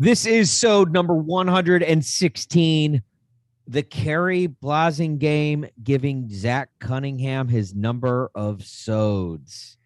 This is episode number 116, the Khari Blasingame giving Zach Cunningham his number of sods.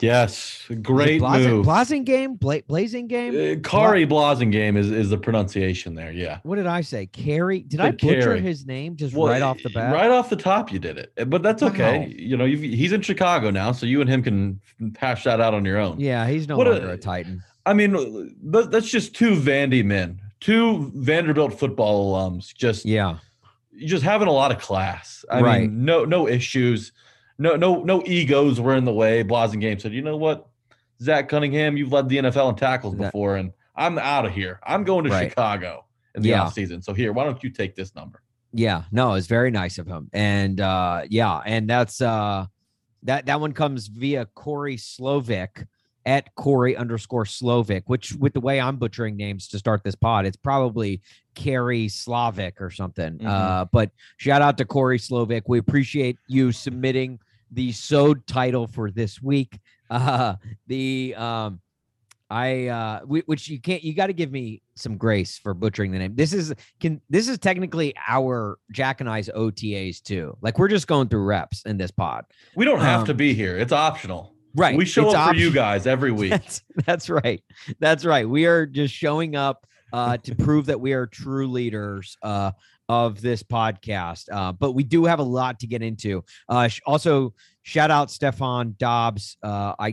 Yes, great move. Blazingame? Khari Blasingame is the pronunciation there, yeah. What did I say? Khari? Did I butcher his name right off the bat? Right off the top you did it, but that's okay. Wow. You know, he's in Chicago now, so you and him can hash that out on your own. Yeah, he's no longer a Titan. I mean, that's just two Vandy men, two Vanderbilt football alums, just having a lot of class. I mean, no issues. No egos were in the way. Blasingame said, you know what, Zach Cunningham, you've led the NFL in tackles before, and I'm out of here. I'm going to Chicago in the offseason. So here, why don't you take this number? Yeah, no, it's very nice of him. And, and that's that one comes via Corey Slovic, at Corey _Slovic, which with the way I'm butchering names to start this pod, it's probably Khari Slavic or something. Mm-hmm. But shout out to Corey Slovic. We appreciate you submitting the SOD title for this week. Which you got to give me some grace for butchering the name. This is technically our Jack and I's OTAs too. Like, we're just going through reps in this pod. We don't have to be here. It's optional. Right. We show up for you guys every week. That's right. We are just showing up to prove that we are true leaders of this podcast. But we do have a lot to get into. Also, shout out Stefan Dobbs.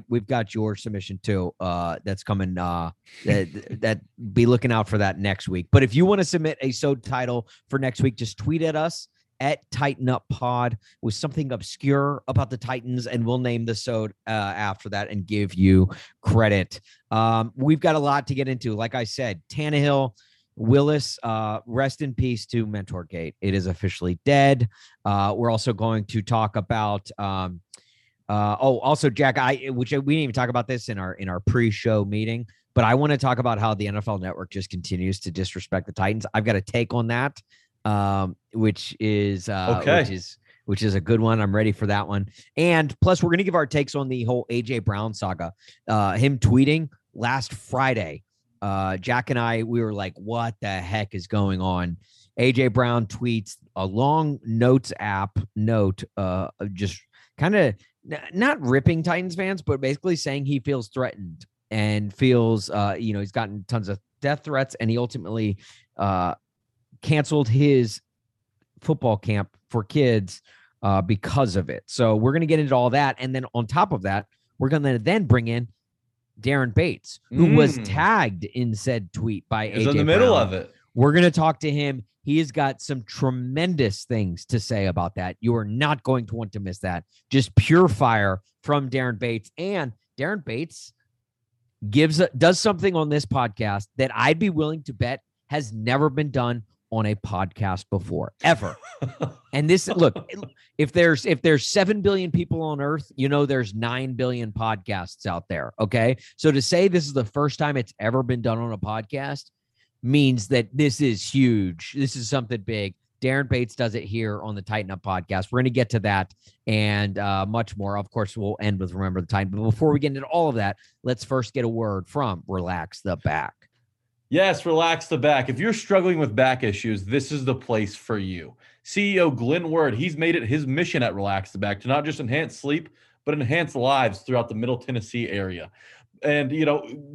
We've got your submission too. That's coming. That be looking out for that next week. But if you want to submit a SOD title for next week, just tweet at us at Tighten Up Pod with something obscure about the Titans, and we'll name the SOD after that and give you credit. We've got a lot to get into. Like I said, Tannehill, Willis, rest in peace to MentorGate. It is officially dead. We're also going to talk about also Jack, which we didn't even talk about this in our pre-show meeting, but I want to talk about how the NFL Network just continues to disrespect the Titans. I've got a take on that. Which is a good one. I'm ready for that one. And plus, we're going to give our takes on the whole AJ Brown saga. Him tweeting last Friday, Jack and I, we were like, what the heck is going on? AJ Brown tweets a long notes app note, just kind of not ripping Titans fans, but basically saying he feels threatened and feels, he's gotten tons of death threats, and he ultimately, canceled his football camp for kids because of it. So we're going to get into all that. And then on top of that, we're going to then bring in Daren Bates, who was tagged in said tweet by AJ Brown. He's in the middle of it. We're going to talk to him. He has got some tremendous things to say about that. You are not going to want to miss that. Just pure fire from Daren Bates. And Daren Bates does something on this podcast that I'd be willing to bet has never been done on a podcast before, ever. And this, look, if there's 7 billion people on earth, there's 9 billion podcasts out there. Okay. So to say this is the first time it's ever been done on a podcast means that this is huge. This is something big. Daren Bates does it here on the Tighten Up Podcast. We're going to get to that and much more. Of course, we'll end with Remember the Titan. But before we get into all of that, let's first get a word from Relax the Back. Yes, Relax the Back. If you're struggling with back issues, this is the place for you. CEO Glenn Word, he's made it his mission at Relax the Back to not just enhance sleep, but enhance lives throughout the Middle Tennessee area. And,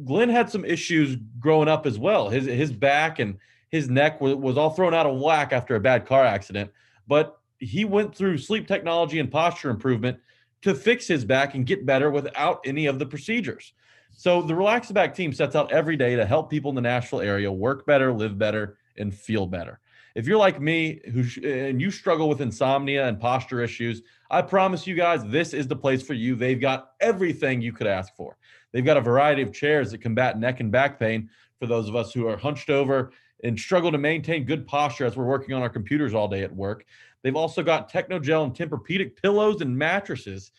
Glenn had some issues growing up as well. His back and his neck was all thrown out of whack after a bad car accident. But he went through sleep technology and posture improvement to fix his back and get better without any of the procedures. So the Relax the Back team sets out every day to help people in the Nashville area work better, live better, and feel better. If you're like me and you struggle with insomnia and posture issues, I promise you guys, this is the place for you. They've got everything you could ask for. They've got a variety of chairs that combat neck and back pain for those of us who are hunched over and struggle to maintain good posture as we're working on our computers all day at work. They've also got Technogel and Tempur-Pedic pillows and mattresses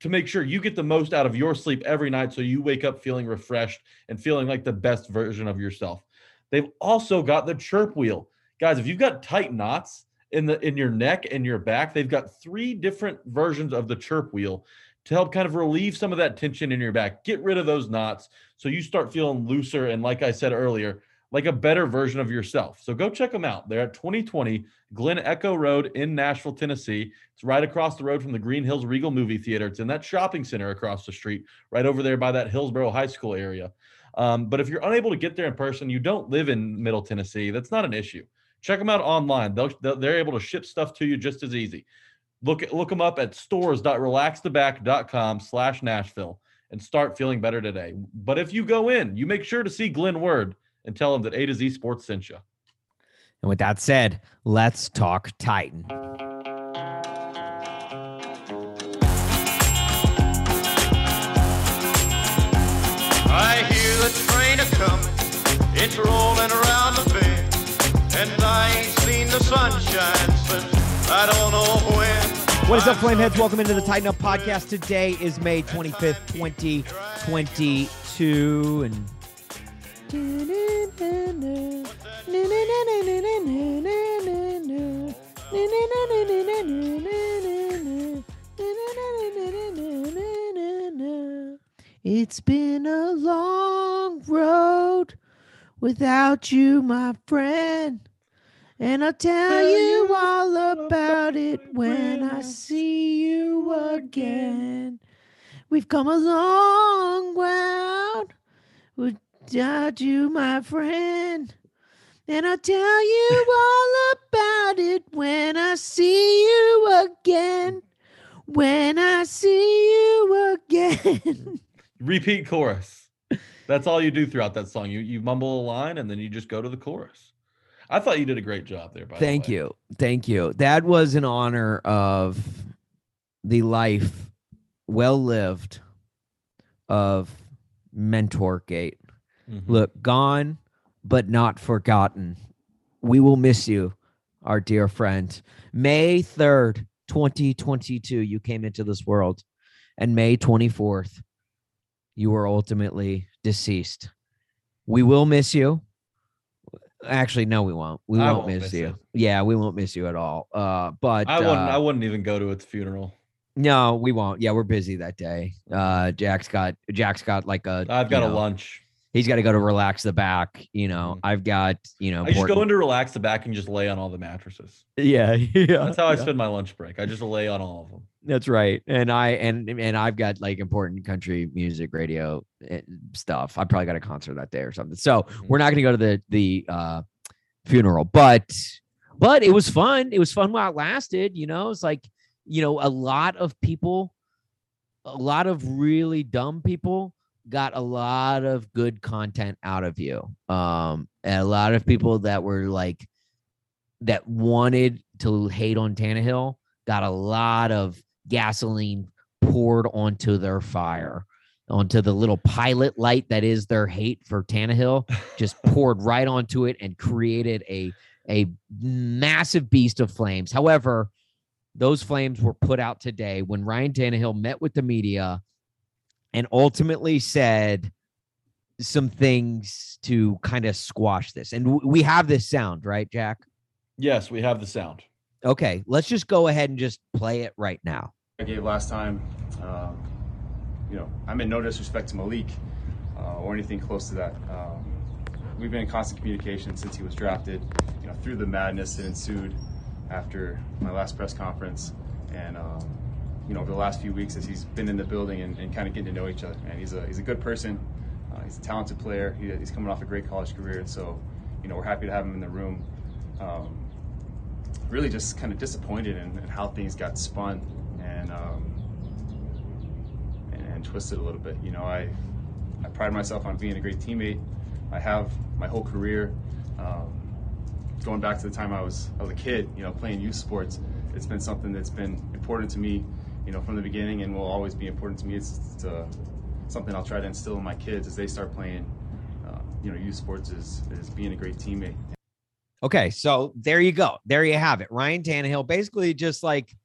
to make sure you get the most out of your sleep every night so you wake up feeling refreshed and feeling like the best version of yourself. They've also got the Chirp Wheel. Guys, if you've got tight knots in your neck and your back, they've got three different versions of the Chirp Wheel to help kind of relieve some of that tension in your back. Get rid of those knots so you start feeling looser and, like I said earlier, like a better version of yourself. So go check them out. They're at 2020 Glen Echo Road in Nashville, Tennessee. It's right across the road from the Green Hills Regal Movie Theater. It's in that shopping center across the street, right over there by that Hillsborough High School area. But if you're unable to get there in person, you don't live in Middle Tennessee, that's not an issue. Check them out online. They're able to ship stuff to you just as easy. Look them up at stores.relaxtheback.com/Nashville and start feeling better today. But if you go in, you make sure to see Glenn Word and tell them that A to Z Sports sent you. And with that said, let's talk Titan. I hear the train a-coming, it's rolling around the bend, and I ain't seen the sunshine since I don't know when. What is up, Flameheads? Welcome into the Tighten Up Podcast. Today is May 25th, 2022, and... It's been a long road without you, my friend, and I'll tell you all about it when I see you again. We've come a long way without you, my friend, and I'll tell you all about it when I see you again. When I see you again. Repeat chorus. That's all you do throughout that song. You mumble a line and then you just go to the chorus. I thought you did a great job there, by the way. Thank you. Thank you. That was in honor of the life well lived of Mentorgate. Mm-hmm. Look, gone but not forgotten. We will miss you, our dear friend. May 3rd, 2022, you came into this world. And May 24th, you were ultimately deceased. We will miss you. Actually, no, we won't. We won't miss you. Yeah, we won't miss you at all. But I wouldn't even go to its funeral. No, we won't. Yeah, we're busy that day. Jack's got like a... I've got a lunch. He's got to go to Relax the Back. You know, I've got, you know, I just go into Relax the Back and just lay on all the mattresses. Yeah. That's how I spend my lunch break. I just lay on all of them. That's right. And I've got like important country music, radio stuff. I probably got a concert that day or something. So we're not going to go to the funeral, but it was fun. It was fun while it lasted, you know. It's like, you know, a lot of people, a lot of really dumb people got a lot of good content out of you. And a lot of people that were like, that wanted to hate on Tannehill got a lot of gasoline poured onto their fire, onto the little pilot light that is their hate for Tannehill, just poured right onto it and created a massive beast of flames. However, those flames were put out today when Ryan Tannehill met with the media and ultimately said some things to kind of squash this. And we have this sound, right, Jack? Yes, we have the sound. Okay, let's just go ahead and just play it right now. I gave last time, you know, I'm in no disrespect to Malik or anything close to that. We've been in constant communication since he was drafted, you know, through the madness that ensued after my last press conference. And, you know, over the last few weeks as he's been in the building and kind of getting to know each other. And he's a good person. He's a talented player. He's coming off a great college career. And so, you know, we're happy to have him in the room. Really just kind of disappointed in how things got spun and twisted a little bit. You know, I pride myself on being a great teammate. I have my whole career. Going back to the time I was a kid, you know, playing youth sports, it's been something that's been important to me, you know, from the beginning, and will always be important to me. It's something I'll try to instill in my kids as they start playing, you know, youth sports is being a great teammate. Okay, so there you go. There you have it. Ryan Tannehill basically just like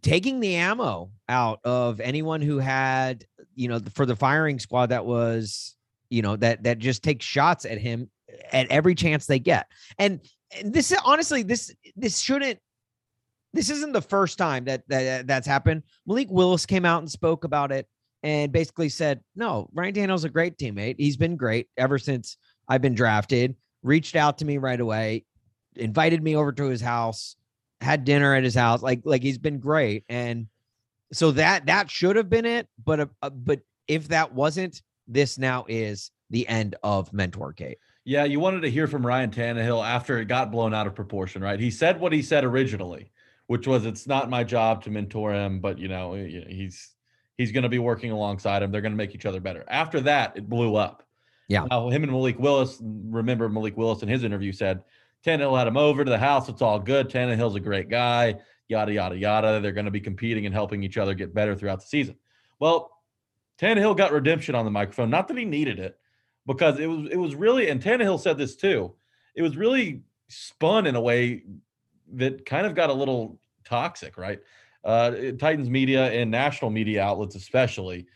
taking the ammo out of anyone who had, you know, for the firing squad that was, you know, that just takes shots at him at every chance they get. And this is honestly, this isn't the first time that's happened. Malik Willis came out and spoke about it and basically said, no, Ryan Tannehill's a great teammate. He's been great ever since I've been drafted, reached out to me right away, invited me over to his house, had dinner at his house. Like he's been great. And so that should have been it. But if that wasn't, this now is the end of MentorCade. Yeah. You wanted to hear from Ryan Tannehill after it got blown out of proportion, right? He said what he said originally, which was, it's not my job to mentor him, but you know, he's going to be working alongside him. They're going to make each other better. After that, it blew up. Yeah. Now, him and Malik Willis, remember Malik Willis in his interview said, Tannehill had him over to the house. It's all good. Tannehill's a great guy, yada, yada, yada. They're going to be competing and helping each other get better throughout the season. Well, Tannehill got redemption on the microphone. Not that he needed it, because it was really, and Tannehill said this too, it was really spun in a way that kind of got a little toxic, right? Titans media and national media outlets especially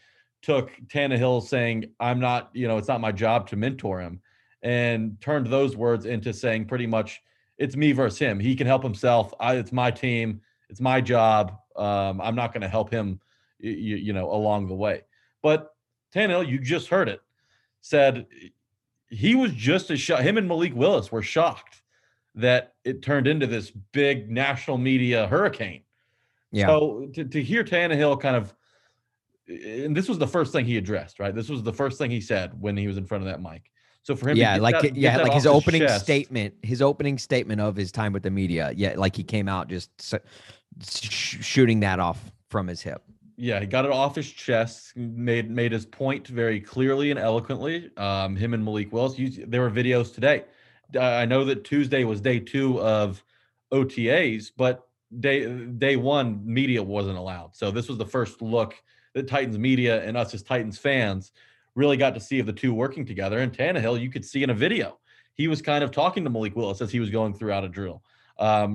took Tannehill saying, I'm not, you know, it's not my job to mentor him, and turned those words into saying pretty much it's me versus him. He can help himself. It's my team. It's my job. I'm not going to help him, you know, along the way. But Tannehill, you just heard it, said he was just as shocked. Him and Malik Willis were shocked that it turned into this big national media hurricane. Yeah. So to hear Tannehill kind of, and this was the first thing he addressed, right? This was the first thing he said when he was in front of that mic. So for him, yeah, like his opening statement, of his time with the media. Yeah. Like he came out just shooting that off from his hip. Yeah. He got it off his chest, made his point very clearly and eloquently. Him and Malik Willis, there were videos today. I know that Tuesday was day two of OTAs, but day one media wasn't allowed. So this was the first look that Titans media and us as Titans fans really got to see of the two working together. And Tannehill, you could see in a video, he was kind of talking to Malik Willis as he was going throughout a drill,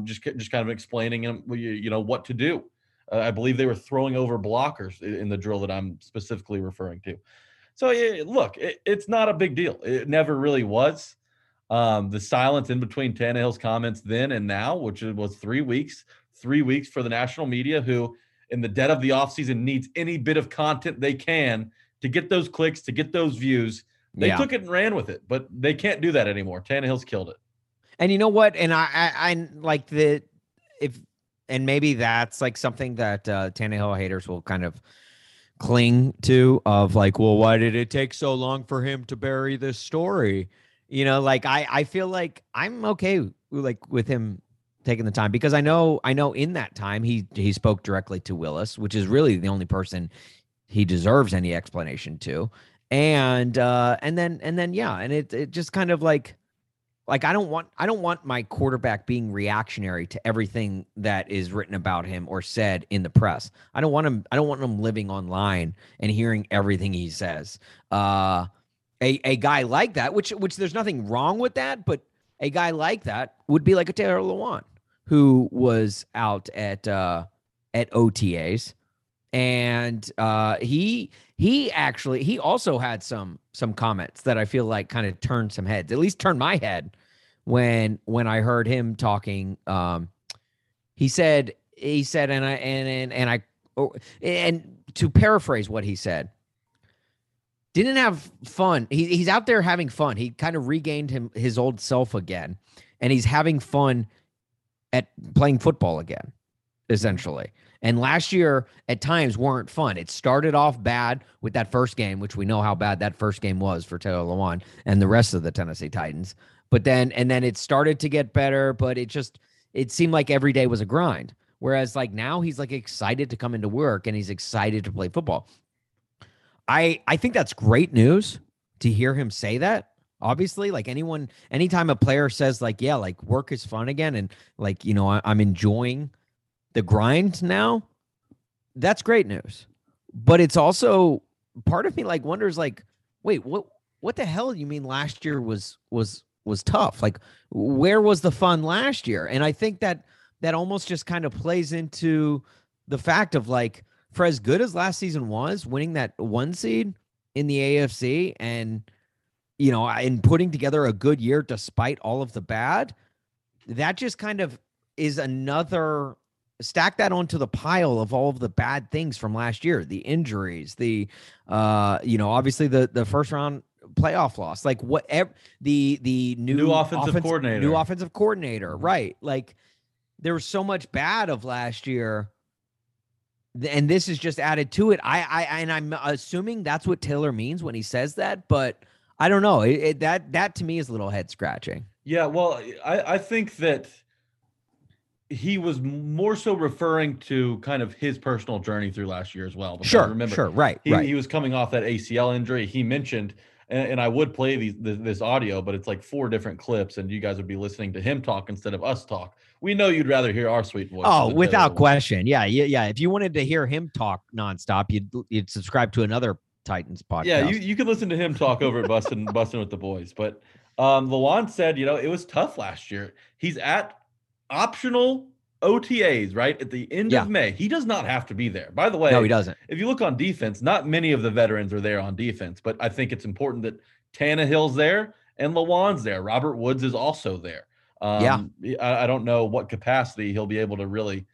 just kind of explaining him, you know, what to do. I believe they were throwing over blockers in the drill that I'm specifically referring to. So look, it's not a big deal. It never really was. The silence in between Tannehill's comments then and now, which was 3 weeks, for the national media, who in the dead of the offseason needs any bit of content they can to get those clicks, to get those views. They took it and ran with it, but they can't do that anymore. Tannehill's killed it. And you know what? And I like the, and maybe that's like something that Tannehill haters will kind of cling to, of like, well, why did it take so long for him to bury this story? You know, like I feel like I'm okay with him taking the time, because I know in that time he spoke directly to Willis, which is really the only person he deserves any explanation to. And it just kind of like I don't want my quarterback being reactionary to everything that is written about him or said in the press. I don't want him living online and hearing everything he says. A guy like that, which there's nothing wrong with that, but a guy like that would be like a Taylor Lewan, who was out at OTAs, and he also had some comments that I feel like kind of turned some heads, at least turned my head when I heard him talking. He said, and to paraphrase what he said, didn't have fun. He's out there having fun. He kind of regained his old self again, and he's having fun at playing football again, essentially. And last year at times weren't fun. It started off bad with that first game, which we know how bad that first game was for Taylor Lewan and the rest of the Tennessee Titans. But then it started to get better, but it seemed like every day was a grind. Whereas like now he's like excited to come into work and he's excited to play football. I think that's great news to hear him say that. Obviously, like anytime a player says like, yeah, like work is fun again, and like, you know, I'm enjoying the grind now, that's great news. But it's also, part of me like wonders like, wait, what the hell you mean last year was was tough. Like, where was the fun last year? And I think that that almost just kind of plays into the fact of, like, for as good as last season was, winning that one seed in the AFC and, you know, and putting together a good year despite all of the bad, that just kind of is another, stack that onto the pile of all of the bad things from last year, the injuries, the, you know, obviously the first round playoff loss, like whatever, the new offensive coordinator, new offensive coordinator, right? Like, there was so much bad of last year, and this is just added to it. And I'm assuming that's what Taylor means when he says that, but I don't know. That to me is a little head scratching. Yeah. Well, I think that he was more so referring to kind of his personal journey through last year as well. Sure. Right. He was coming off that ACL injury. He mentioned, and I would play this audio, but it's like four different clips, and you guys would be listening to him talk instead of us talk. We know you'd rather hear our sweet voice. Oh, without question. Yeah. If you wanted to hear him talk nonstop, you'd subscribe to another Titans podcast. Yeah, you could listen to him talk over at Bustin' with the Boys. But Lewan said, you know, it was tough last year. He's at optional OTAs, right, at the end of May. He does not have to be there. By the way, no, he doesn't. If you look on defense, not many of the veterans are there on defense, but I think it's important that Tannehill's there and Lewan's there. Robert Woods is also there. I don't know what capacity he'll be able to really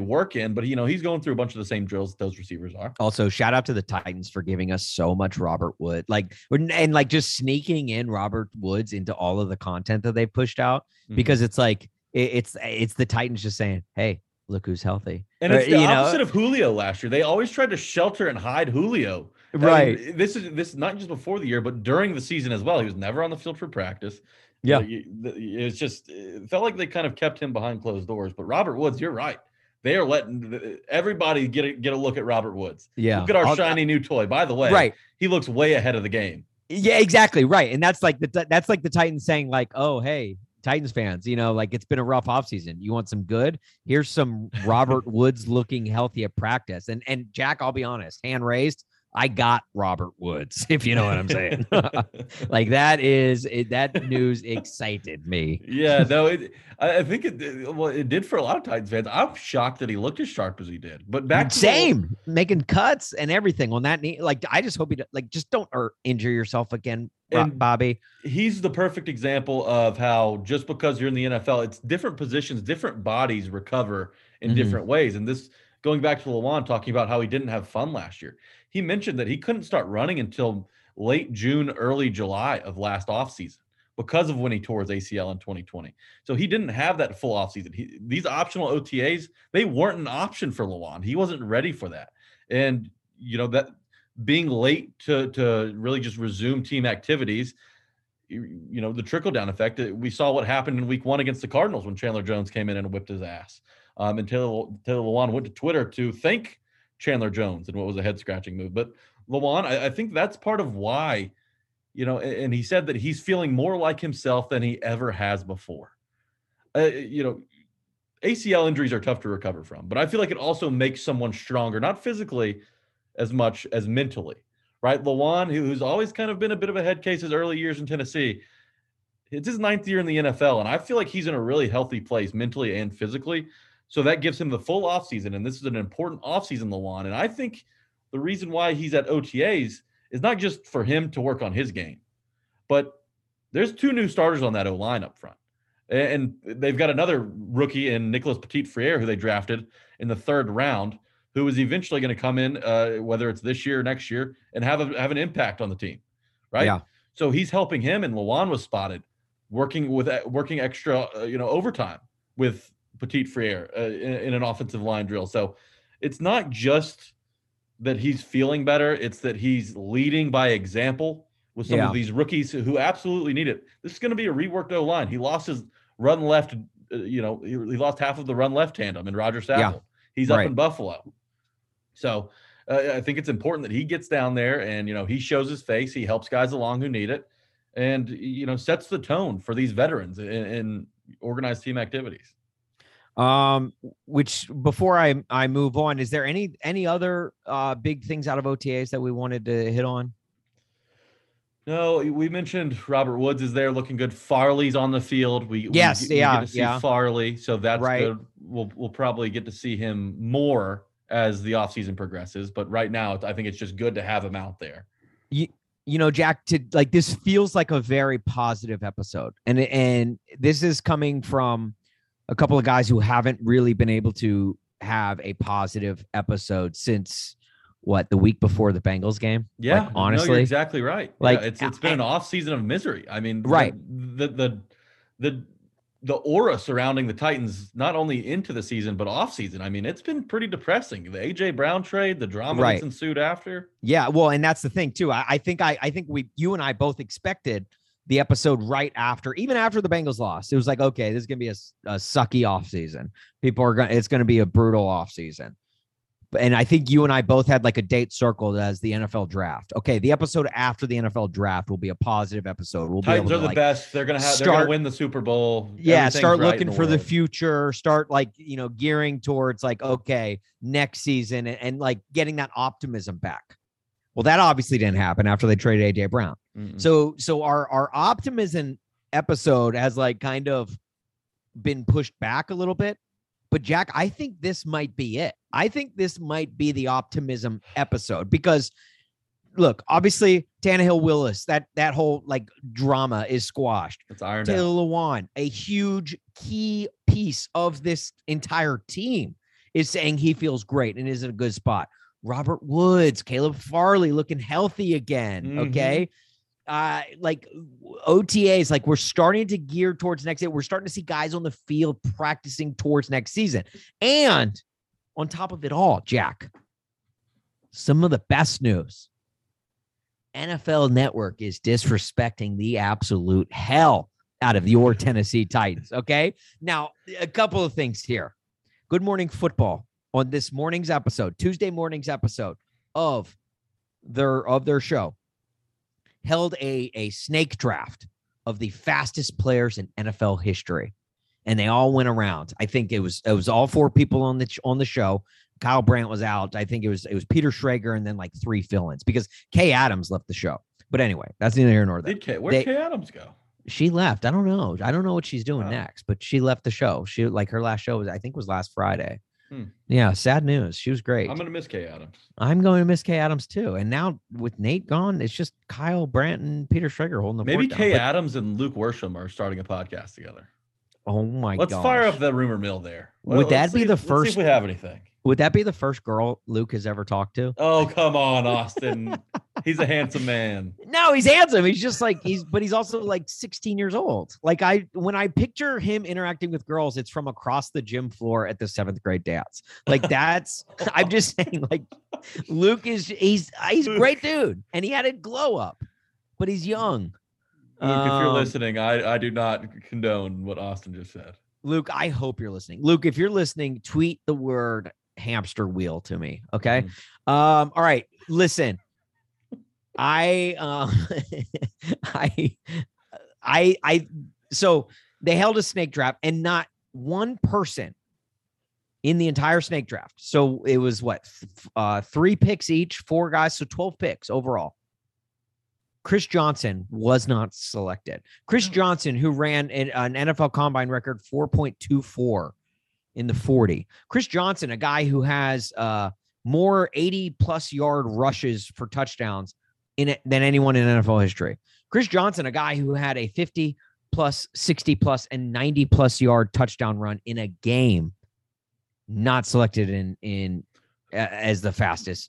work in, but, you know, he's going through a bunch of the same drills that those receivers are. Also, shout out to the Titans for giving us so much Robert Woods, and just sneaking in Robert Woods into all of the content that they pushed out, because it's like, it's the Titans just saying, hey, look who's healthy. And it's the opposite of Julio last year. They always tried to shelter and hide Julio. Right. And this is not just before the year, but during the season as well. He was never on the field for practice. Yeah, it felt like they kind of kept him behind closed doors. But Robert Woods, you're right. They are letting everybody get a look at Robert Woods. Yeah, look at our shiny new toy. By the way, right, he looks way ahead of the game. Yeah, exactly right. And that's like the Titans saying, like, oh, hey, Titans fans, you know, like, it's been a rough offseason. You want some good? Here's some Robert Woods looking healthy at practice. And Jack, I'll be honest, hand raised, I got Robert Woods, if you know what I'm saying. Like, that news excited me. Yeah, no, I think it did for a lot of Titans fans. I'm shocked that he looked as sharp as he did. But making cuts and everything on that knee. Like, I just hope he just don't injure yourself again, Bobby. He's the perfect example of how just because you're in the NFL, it's different positions, different bodies recover in different ways. And this, going back to Lewan talking about how he didn't have fun last year. He mentioned that he couldn't start running until late June, early July of last offseason because of when he tore his ACL in 2020. So he didn't have that full offseason. These optional OTAs, they weren't an option for Lewan. He wasn't ready for that. And, you know, that being late to really just resume team activities, you know, the trickle-down effect, we saw what happened in week 1 against the Cardinals when Chandler Jones came in and whipped his ass. And Taylor Lewan went to Twitter to thank Chandler Jones and what was a head-scratching move. But Lewan, I think that's part of why, you know, and he said that he's feeling more like himself than he ever has before. You know, ACL injuries are tough to recover from, but I feel like it also makes someone stronger, not physically as much as mentally, right? Lewan, who's always kind of been a bit of a head case his early years in Tennessee, it's his 9th year in the NFL, and I feel like he's in a really healthy place mentally and physically. So that gives him the full offseason, and this is an important offseason, Lewan. And I think the reason why he's at OTAs is not just for him to work on his game, but there's 2 new starters on that O-line up front. And they've got another rookie in Nicholas Petit-Frere, who they drafted in the 3rd round, who is eventually going to come in, whether it's this year or next year, and have an impact on the team, right? Yeah. So he's helping him, and Lewan was spotted working extra, overtime with Petit-Frere in an offensive line drill. So it's not just that he's feeling better. It's that he's leading by example with some of these rookies who absolutely need it. This is going to be a reworked O-line. He lost his run left, he lost half of the run left tandem in Roger Stafford. Yeah. He's up in Buffalo. So I think it's important that he gets down there and, he shows his face. He helps guys along who need it and, sets the tone for these veterans in organized team activities. Which before I move on, is there any other big things out of OTAs that we wanted to hit on? No, we mentioned Robert Woods is there looking good. Farley's on the field. We get to see Farley, so that's right. Good. We'll probably get to see him more as the offseason progresses, but right now I think it's just good to have him out there. You know, Jack, this feels like a very positive episode, and this is coming from a couple of guys who haven't really been able to have a positive episode since the week before the Bengals game. Yeah, honestly, no, you're exactly right. It's been an off season of misery. I mean, right. The aura surrounding the Titans, not only into the season, but off season. I mean, it's been pretty depressing. The AJ Brown trade, the drama that's ensued after. Yeah. Well, and that's the thing too. I think you and I both expected the episode right after, even after the Bengals lost, it was like, okay, this is going to be a sucky off season. It's going to be a brutal off season. And I think you and I both had a date circled as the NFL draft. Okay, the episode after the NFL draft will be a positive episode. We'll Titans be able to, are the best. They're going to have. They're going to win the Super Bowl. Yeah, start looking for the future. Start gearing towards okay, next season and getting that optimism back. Well, that obviously didn't happen after they traded AJ Brown. Mm-mm. So our optimism episode has kind of been pushed back a little bit. But Jack, I think this might be it. I think this might be the optimism episode because, look, obviously Tannehill, Willis, that whole drama is squashed. It's ironed out. Taylor Lewan, a huge key piece of this entire team, is saying he feels great and is in a good spot. Robert Woods, Caleb Farley looking healthy again. Mm-hmm. Okay, OTAs, we're starting to gear towards next year. We're starting to see guys on the field practicing towards next season. And on top of it all, Jack, some of the best news. NFL Network is disrespecting the absolute hell out of your Tennessee Titans, okay? Now, a couple of things here. Good Morning Football on this morning's episode, Tuesday morning's episode of their show, held a snake draft of the fastest players in NFL history. And they all went around. I think it was all four people on the show. Kyle Brandt was out. I think it was Peter Schrager and then three fill-ins because Kay Adams left the show. But anyway, that's neither here nor there. Where'd Kay Adams go? She left. I don't know. I don't know what she's doing next, but she left the show. She her last show was last Friday. Hmm. Yeah, sad news. She was great. I'm going to miss Kay Adams. I'm going to miss Kay Adams too. And now with Nate gone, it's just Kyle Brandt and Peter Schrager holding the fort down. Maybe Kay Adams and Luke Worsham are starting a podcast together. Oh my god! Let's fire up the rumor mill there. Let's see if we have anything. Would that be the first girl Luke has ever talked to? Oh, come on, Austin. He's a handsome man. No, he's handsome. He's just but he's also 16 years old. When I picture him interacting with girls, it's from across the gym floor at the 7th grade dance. I'm just saying Luke is, he's a great dude and he had a glow up, but he's young. Luke, if you're listening, I do not condone what Austin just said. Luke, I hope you're listening. Luke, if you're listening, tweet the word hamster wheel to me, okay? Mm-hmm. All right, listen. So they held a snake draft and not one person in the entire snake draft. So it was three picks each, four guys, so 12 picks overall. Chris Johnson was not selected. Chris Johnson, who ran an NFL combine record 4.24 in the 40. Chris Johnson, a guy who has more 80-plus yard rushes for touchdowns than anyone in NFL history. Chris Johnson, a guy who had a 50-plus, 60-plus, and 90-plus yard touchdown run in a game, not selected in as the fastest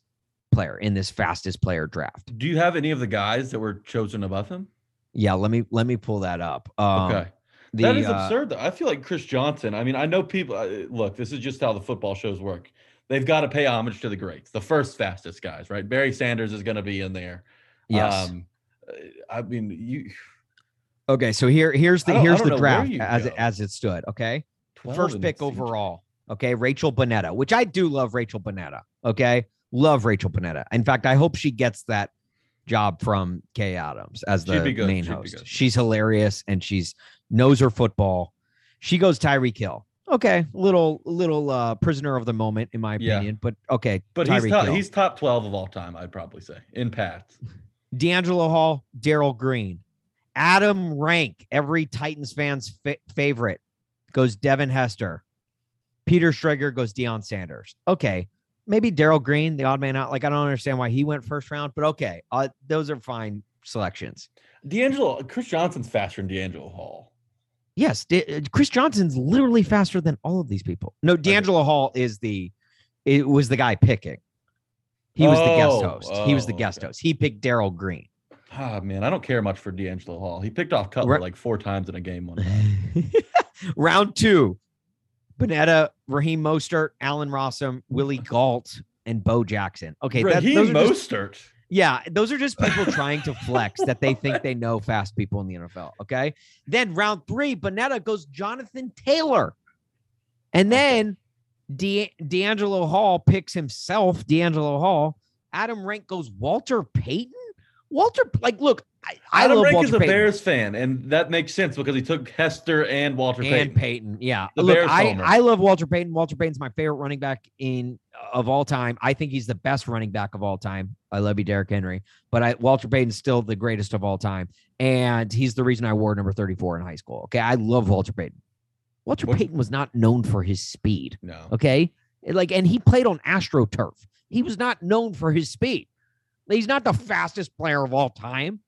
player in this fastest player draft. Do you have any of the guys that were chosen above him? Yeah, let me pull that up. Okay, that is absurd though. I feel like Chris Johnson. I mean, I know people. Look, this is just how the football shows work. They've got to pay homage to the greats, the first fastest guys, right? Barry Sanders is going to be in there. Yes. I mean, you. Okay, so here's the draft as it stood. Okay, first pick overall. Okay, Rachel Bonetta, which I do love. Rachel Bonetta. Okay. Love Rachel Bonetta. In fact, I hope she gets that job from Kay Adams as the main host. She's hilarious and she's knows her football. She goes Tyreek Hill. Okay, little prisoner of the moment in my opinion, but okay. But he's top 12 of all time, I'd probably say in pads. D'Angelo Hall, Daryl Green. Adam Rank, every Titans fan's favorite, goes Devin Hester. Peter Schrager goes Deion Sanders. Okay, maybe Daryl Green, the odd man out. Like, I don't understand why he went first round, but okay. Those are fine selections. Chris Johnson's faster than D'Angelo Hall. Yes, Chris Johnson's literally faster than all of these people. No, D'Angelo Hall was the guy picking. He was the guest host. He picked Daryl Green. Ah, man, I don't care much for D'Angelo Hall. He picked off Cutler like four times in a game one time. Round two, Bonetta, Raheem Mostert, Allen Rossum, Willie Gault, and Bo Jackson. Okay, Mostert. Those are just people trying to flex that they think they know fast people in the NFL, okay? Then round three, Bonetta goes Jonathan Taylor. And then D'Angelo Hall picks himself, D'Angelo Hall. Adam Rank goes Walter Payton? Adam Rank is a Bears fan, and that makes sense because he took Hester and Walter Payton. Yeah. I love Walter Payton. Walter Payton's my favorite running back of all time. I think he's the best running back of all time. I love you, Derrick Henry, but Walter Payton's still the greatest of all time, and he's the reason I wore number 34 in high school. Okay, I love Walter Payton. Payton was not known for his speed. No. Okay, and he played on AstroTurf. He was not known for his speed. He's not the fastest player of all time.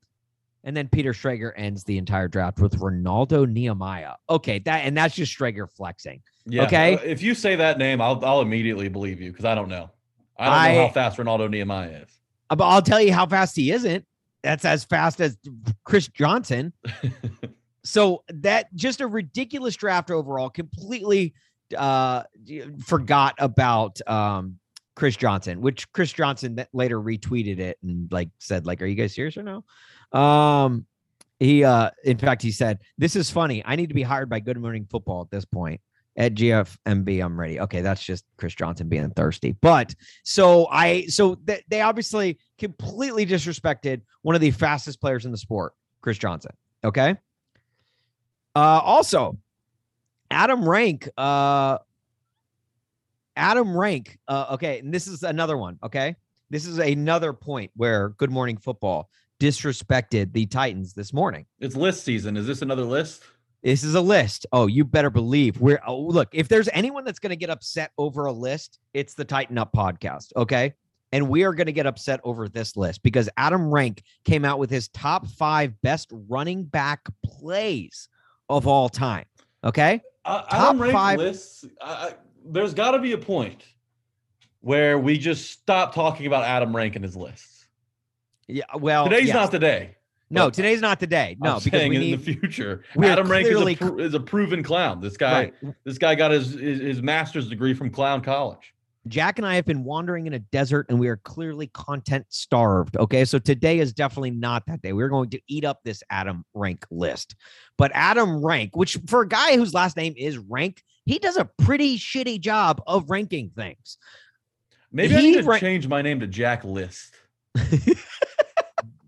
And then Peter Schrager ends the entire draft with Ronaldo Nehemiah. Okay, that's just Schrager flexing. Yeah, okay. If you say that name, I'll immediately believe you because I don't know. I don't know how fast Ronaldo Nehemiah is. But I'll tell you how fast he isn't. That's as fast as Chris Johnson. So that just a ridiculous draft overall. Completely forgot about Chris Johnson, which Chris Johnson later retweeted it and said, "Are you guys serious or no?" In fact, he said, "This is funny. I need to be hired by Good Morning Football at this point at GFMB. I'm ready." Okay, that's just Chris Johnson being thirsty. But they obviously completely disrespected one of the fastest players in the sport, Chris Johnson. Okay. Also, Adam Rank. Okay. And this is another one. Okay. This is another point where Good Morning Football disrespected the Titans this morning. It's list season. Is this another list? This is a list. Oh, you better believe look, if there's anyone that's going to get upset over a list, it's the Tighten Up Podcast. Okay. And we are going to get upset over this list because Adam Rank came out with his top 5 best running back plays of all time. Okay. Adam Rank lists. There's got to be a point where we just stop talking about Adam Rank and his lists. Yeah, well, today's not the day. No, today's not the day. No, because in the future, Adam Rank is a proven clown. This guy, got his master's degree from Clown College. Jack and I have been wandering in a desert, and we are clearly content starved. Okay, so today is definitely not that day. We're going to eat up this Adam Rank list. But Adam Rank, which for a guy whose last name is Rank, he does a pretty shitty job of ranking things. Maybe I need to change my name to Jack List.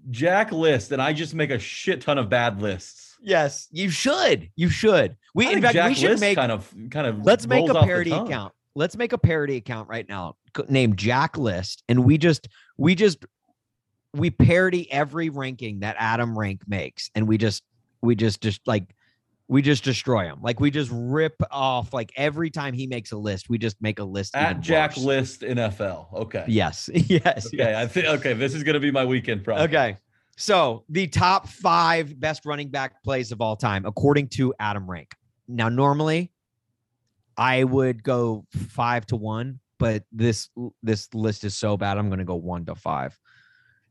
Jack List, and I just make a shit ton of bad lists. Yes, you should. You should. Let's make a parody account. Let's make a parody account right now named Jack List. And we parody every ranking that Adam Rank makes. And we just destroy him. We just rip off, every time he makes a list, we just make a list. At Jack List NFL. Okay. Yes. Yes. Okay. Yes. Okay. This is going to be my weekend project. Okay. So the top 5 best running back plays of all time, according to Adam Rank. Now, normally, I would go 5 to 1, but this list is so bad, I'm going to go 1 to 5.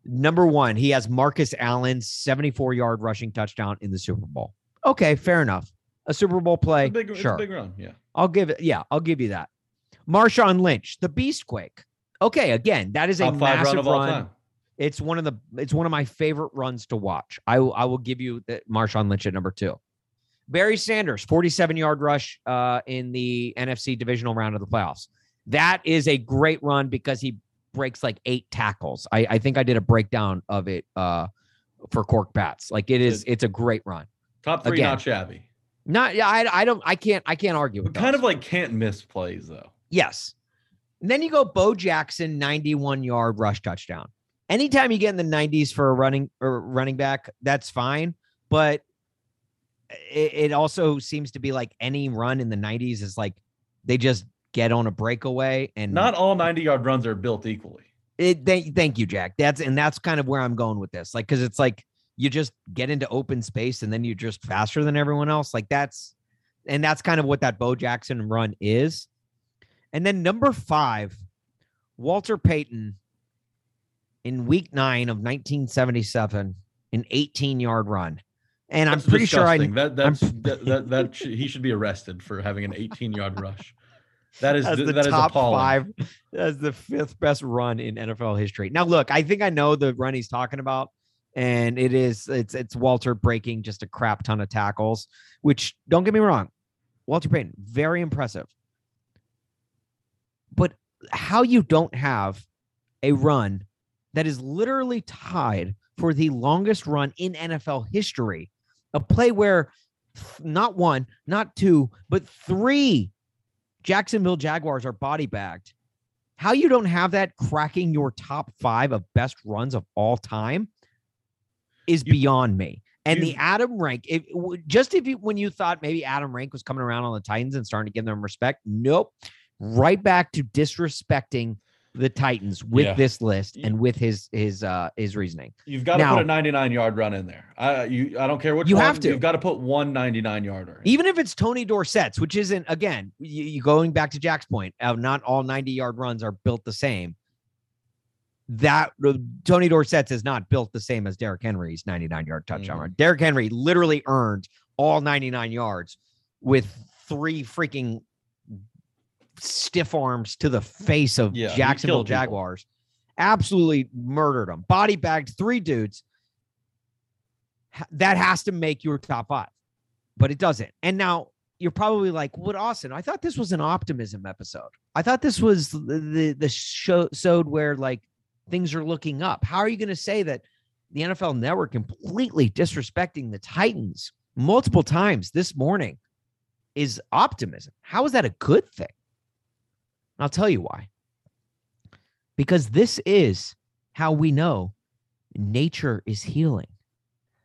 Number 1, he has Marcus Allen's 74-yard rushing touchdown in the Super Bowl. Okay, fair enough. A Super Bowl play, sure. It's a big run, yeah. I'll give you that. Marshawn Lynch, the Beastquake. Okay, again, that is a massive run. It's one of my favorite runs to watch. I will give you that. Marshawn Lynch at number 2. Barry Sanders, 47-yard rush in the NFC divisional round of the playoffs. That is a great run because he breaks 8 tackles. I think I did a breakdown of it for Cork Bats. It's a great run. Top 3, again, not shabby. I can't argue with that. Kind of can't miss plays though. Yes. And then you go Bo Jackson, 91-yard rush touchdown. anytime you get in the 90s for a running back, that's fine. But it also seems to be like any run in the 90s is like they just get on a breakaway, and not all 90-yard runs are built equally. Thank you, Jack. That's kind of where I'm going with this. Like, because it's like you just get into open space and then you're just faster than everyone else. Like that's kind of what that Bo Jackson run is. And then number 5, Walter Payton in week 9 of 1977, an 18-yard run. And that's I'm pretty disgusting. Sure I that's that he should be arrested for having an 18-yard rush. That is appalling. 5. That's the 5th best run in NFL history. Now, look, I think I know the run he's talking about, and it's Walter breaking just a crap ton of tackles, which, don't get me wrong, Walter Payton, very impressive. But how you don't have a run that is literally tied for the longest run in NFL history, a play where not one, not two, but 3 Jacksonville Jaguars are body bagged. How you don't have that cracking your top 5 of best runs of all time is beyond me. And the Adam Rank, when you thought maybe Adam Rank was coming around on the Titans and starting to give them respect, nope. Right back to disrespecting the Titans with this list and with his reasoning. You've got to put a 99-yard run in there. I don't care what you have to. You've got to put one 99-yarder, even if it's Tony Dorsett's, which isn't, again, you going back to Jack's point of not all 90-yard runs are built the same. That Tony Dorsett's is not built the same as Derrick Henry's 99-yard touchdown run. Derrick Henry literally earned all 99 yards with 3 freaking stiff arms to the face of Jacksonville Jaguars. Absolutely murdered them. Body bagged 3 dudes. That has to make your top 5, but it doesn't. And now you're probably like, "What, Austin? I thought this was an optimism episode. I thought this was the show where like things are looking up. How are you going to say that the NFL Network completely disrespecting the Titans multiple times this morning is optimism? How is that a good thing?" I'll tell you why. Because this is how we know nature is healing.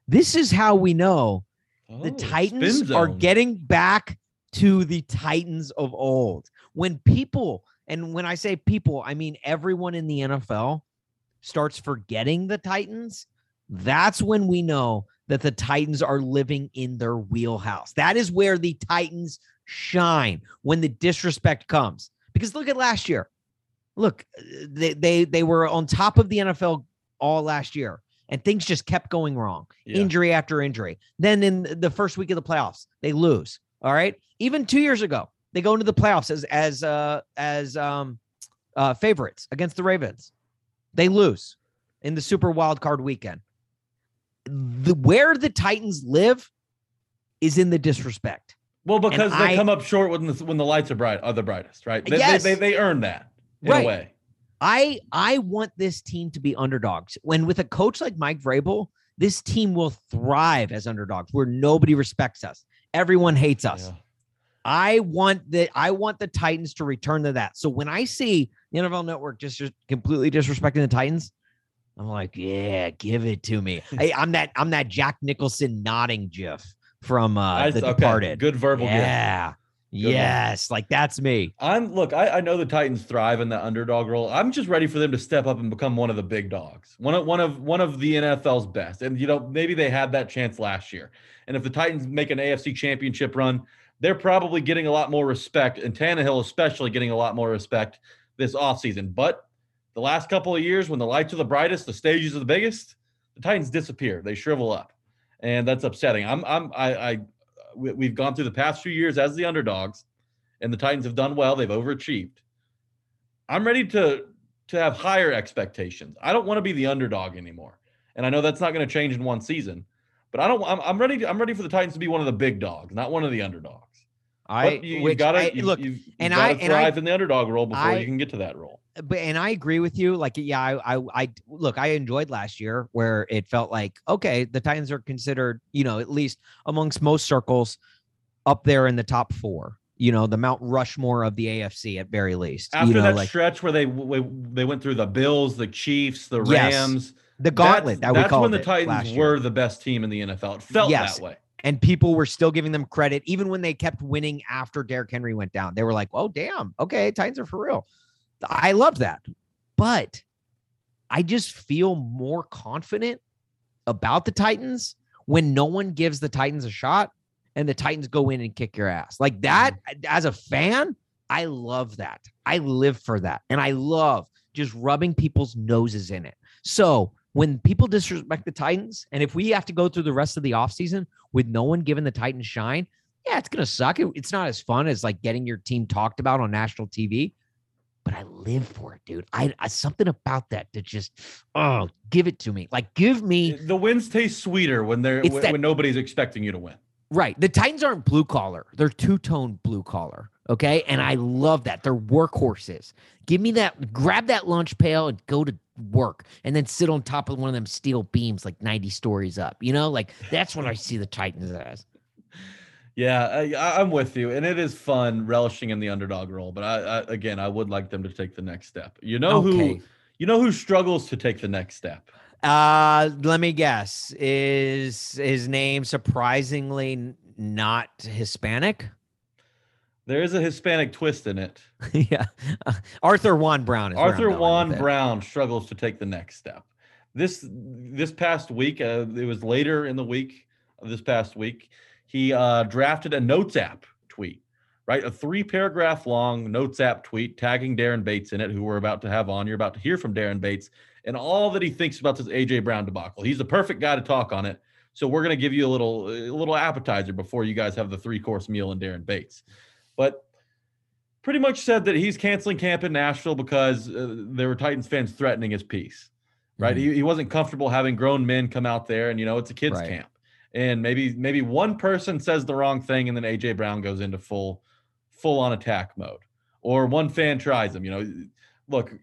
This is how we know the Titans are getting back to the Titans of old. When people, and when I say people, I mean everyone in the NFL, starts forgetting the Titans, that's when we know that the Titans are living in their wheelhouse. That is where the Titans shine, when the disrespect comes. Because look at last year. Look, they were on top of the NFL all last year, and things just kept going wrong. Yeah. Injury after injury. Then in the first week of the playoffs, they lose. All right. Even 2 years ago, they go into the playoffs as favorites against the Ravens. They lose in the Super Wild Card weekend. Where the Titans live is in the disrespect. Well, because they come up short when the lights are the brightest, right? They earn that in a way. I want this team to be underdogs. When with a coach like Mike Vrabel, this team will thrive as underdogs, where nobody respects us. Everyone hates us. Yeah. I want the Titans to return to that. So when I see the NFL Network just completely disrespecting the Titans, I'm like, yeah, give it to me. I'm that Jack Nicholson nodding gif from Departed. Good verbal. Yeah. Good one. Like that's me. I know the Titans thrive in the underdog role. I'm just ready for them to step up and become one of the big dogs. One of the NFL's best. And maybe they had that chance last year. And if the Titans make an AFC championship run, they're probably getting a lot more respect, and Tannehill especially getting a lot more respect this offseason. But the last couple of years, when the lights are the brightest, the stages are the biggest, the Titans disappear. They shrivel up. And that's upsetting. We've gone through the past few years as the underdogs, and the Titans have done well. They've overachieved. I'm ready to have higher expectations. I don't want to be the underdog anymore. And I know that's not going to change in one season, but I'm ready for the Titans to be one of the big dogs, not one of the underdogs. You've got to thrive in the underdog role before you can get to that role. And I agree with you. Like, yeah, I enjoyed last year where it felt like, okay, the Titans are considered, at least amongst most circles, up there in the top 4 you know, the Mount Rushmore of the AFC at very least. After that stretch where they went through the Bills, the Chiefs, the Rams. The gauntlet that we called it. That's when the Titans were the best team in the NFL. It felt that way. And people were still giving them credit, even when they kept winning after Derrick Henry went down. They were like, oh, damn. Okay, Titans are for real. I love that. But I just feel more confident about the Titans when no one gives the Titans a shot and the Titans go in and kick your ass. Like that, as a fan, I love that. I live for that. And I love just rubbing people's noses in it. So when people disrespect the Titans, and if we have to go through the rest of the offseason with no one giving the Titans shine, yeah, it's going to suck. It's not as fun as like getting your team talked about on national TV, but I live for it, dude. I something about that to just, give it to me. Like, give me. The wins taste sweeter when nobody's expecting you to win. Right. The Titans aren't blue collar. They're two-tone blue collar. Okay. And I love that. They're workhorses. Give me that, grab that lunch pail and go to work and then sit on top of one of them steel beams, like 90 stories up, you know, like that's what I see the Titans as. Yeah. I'm with you. And it is fun relishing in the underdog role, but I would like them to take the next step. You know who struggles to take the next step? Let me guess. Is his name surprisingly not Hispanic? There is a Hispanic twist in it. Yeah. Arthur Juan Brown struggles to take the next step. This past week, it was later in the week of this past week, he drafted a Notes app tweet, right? A 3-paragraph long Notes app tweet tagging Daren Bates in it, who we're about to have on. You're about to hear from Daren Bates and all that he thinks about this AJ Brown debacle. He's the perfect guy to talk on it. So we're going to give you a little appetizer before you guys have the 3-course meal and Daren Bates. But pretty much said that he's canceling camp in Nashville because there were Titans fans threatening his peace, right? Mm-hmm. He wasn't comfortable having grown men come out there, and, you know, it's a kids' camp. And maybe one person says the wrong thing, and then A.J. Brown goes into full-on attack mode. Or one fan tries him, you know. Look,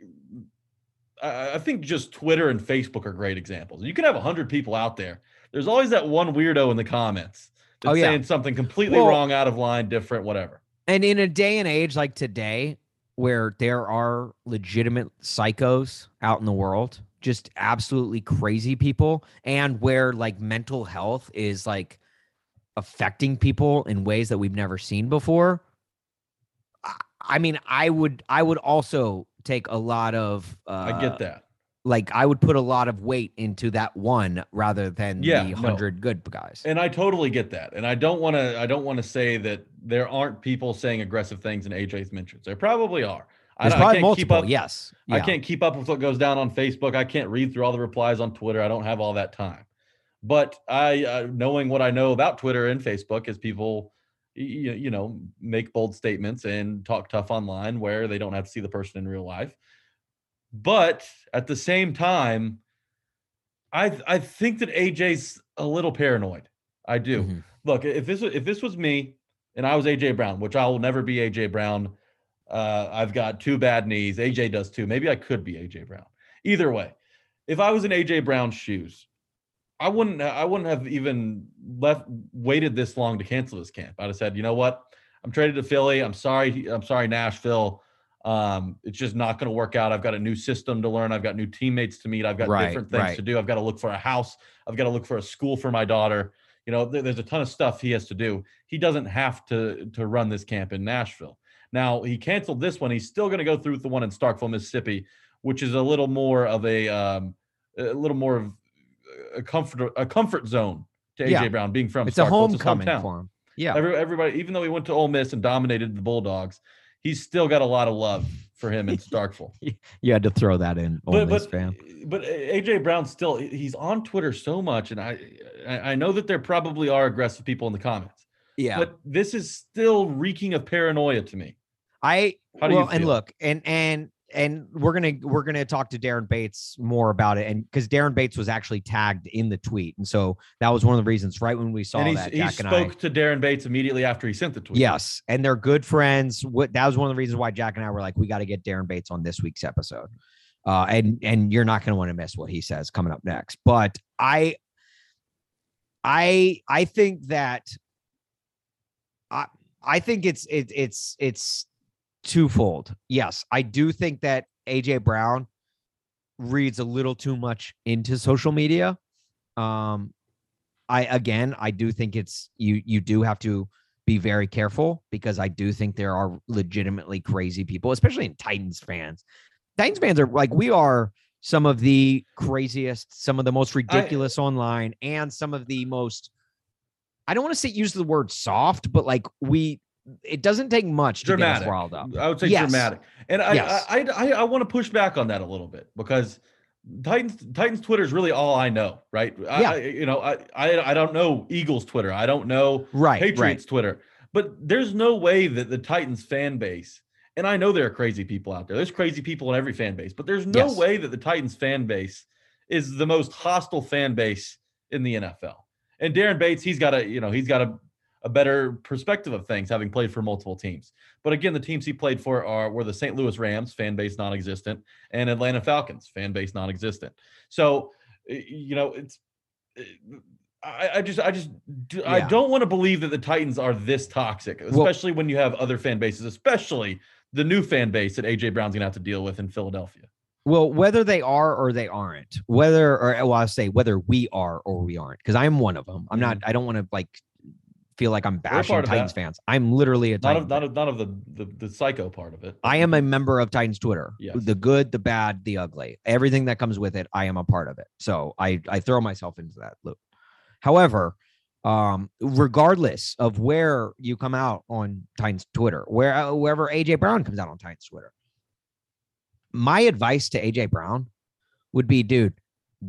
I think just Twitter and Facebook are great examples. You can have 100 people out there. There's always that one weirdo in the comments that's saying something completely wrong, out of line, different, whatever. And in a day and age like today, where there are legitimate psychos out in the world, just absolutely crazy people, and where like mental health is like affecting people in ways that we've never seen before. I mean, I would also take a lot of. I get that. Like, I would put a lot of weight into that one rather than the 100 good guys. And I totally get that. And I don't want to say that there aren't people saying aggressive things in AJ's mentions. There probably are. I can't multiple, keep up. Yes. Yeah. I can't keep up with what goes down on Facebook. I can't read through all the replies on Twitter. I don't have all that time. But I, knowing what I know about Twitter and Facebook is people, you know, make bold statements and talk tough online where they don't have to see the person in real life. But at the same time, I think that AJ's a little paranoid. I do. Mm-hmm. Look, if this was me and I was AJ Brown, which I will never be AJ Brown. I've got 2 bad knees. AJ does too. Maybe I could be AJ Brown. Either way, if I was in AJ Brown's shoes, I wouldn't have even waited this long to cancel this camp. I'd have said, you know what? I'm traded to Philly. I'm sorry, Nashville. It's just not going to work out. I've got a new system to learn. I've got new teammates to meet. I've got different things to do. I've got to look for a house. I've got to look for a school for my daughter. You know, there's a ton of stuff he has to do. He doesn't have to run this camp in Nashville. Now, he canceled this one. He's still going to go through with the one in Starkville, Mississippi, which is a little more of a comfort zone to AJ Brown being from. It's Starkville. A homecoming for him. Yeah. Everybody, even though he went to Ole Miss and dominated the Bulldogs, he's still got a lot of love for him in Starkville. You had to throw that in, but AJ Brown still, he's on Twitter so much, and I know that there probably are aggressive people in the comments. Yeah, but this is still reeking of paranoia to me. And we're gonna talk to Daren Bates more about it, and because Daren Bates was actually tagged in the tweet, and so that was one of the reasons. Right when we saw that, Jack and I spoke to Daren Bates immediately after he sent the tweet. Yes, and they're good friends. That was one of the reasons why Jack and I were like, we got to get Daren Bates on this week's episode, and you're not going to want to miss what he says coming up next. But I think that I think it's twofold. Yes, I do think that AJ Brown reads a little too much into social media. I do think it's you do have to be very careful, because I do think there are legitimately crazy people, especially in Titans fans. Titans fans are like, we are some of the craziest, some of the most ridiculous online, and some of the most, I don't want to say use the word soft, but like it doesn't take much to get us riled up. I would say dramatic. And I want to push back on that a little bit, because Titans Twitter is really all I know, right? Yeah. I don't know Eagles Twitter. I don't know Patriots Twitter. But there's no way that the Titans fan base, and I know there are crazy people out there. There's crazy people in every fan base, but there's no way that the Titans fan base is the most hostile fan base in the NFL. And Daren Bates, he's got a better perspective of things, having played for multiple teams. But again, the teams he played for were the St. Louis Rams, fan base non-existent, and Atlanta Falcons, fan base non-existent. So, I don't want to believe that the Titans are this toxic, especially when you have other fan bases, especially the new fan base that AJ Brown's going to have to deal with in Philadelphia. Well, whether they are or they aren't, whether we are or we aren't, because I'm one of them. I'm not. I don't want to feel like I'm bashing Titans fans. I'm literally a Titan. Not of the psycho part of it. I am a member of Titans Twitter. Yes. The good, the bad, the ugly, everything that comes with it, I am a part of it. So I throw myself into that loop. However, regardless of where you come out on Titans Twitter, wherever AJ Brown comes out on Titans Twitter, my advice to AJ Brown would be, dude,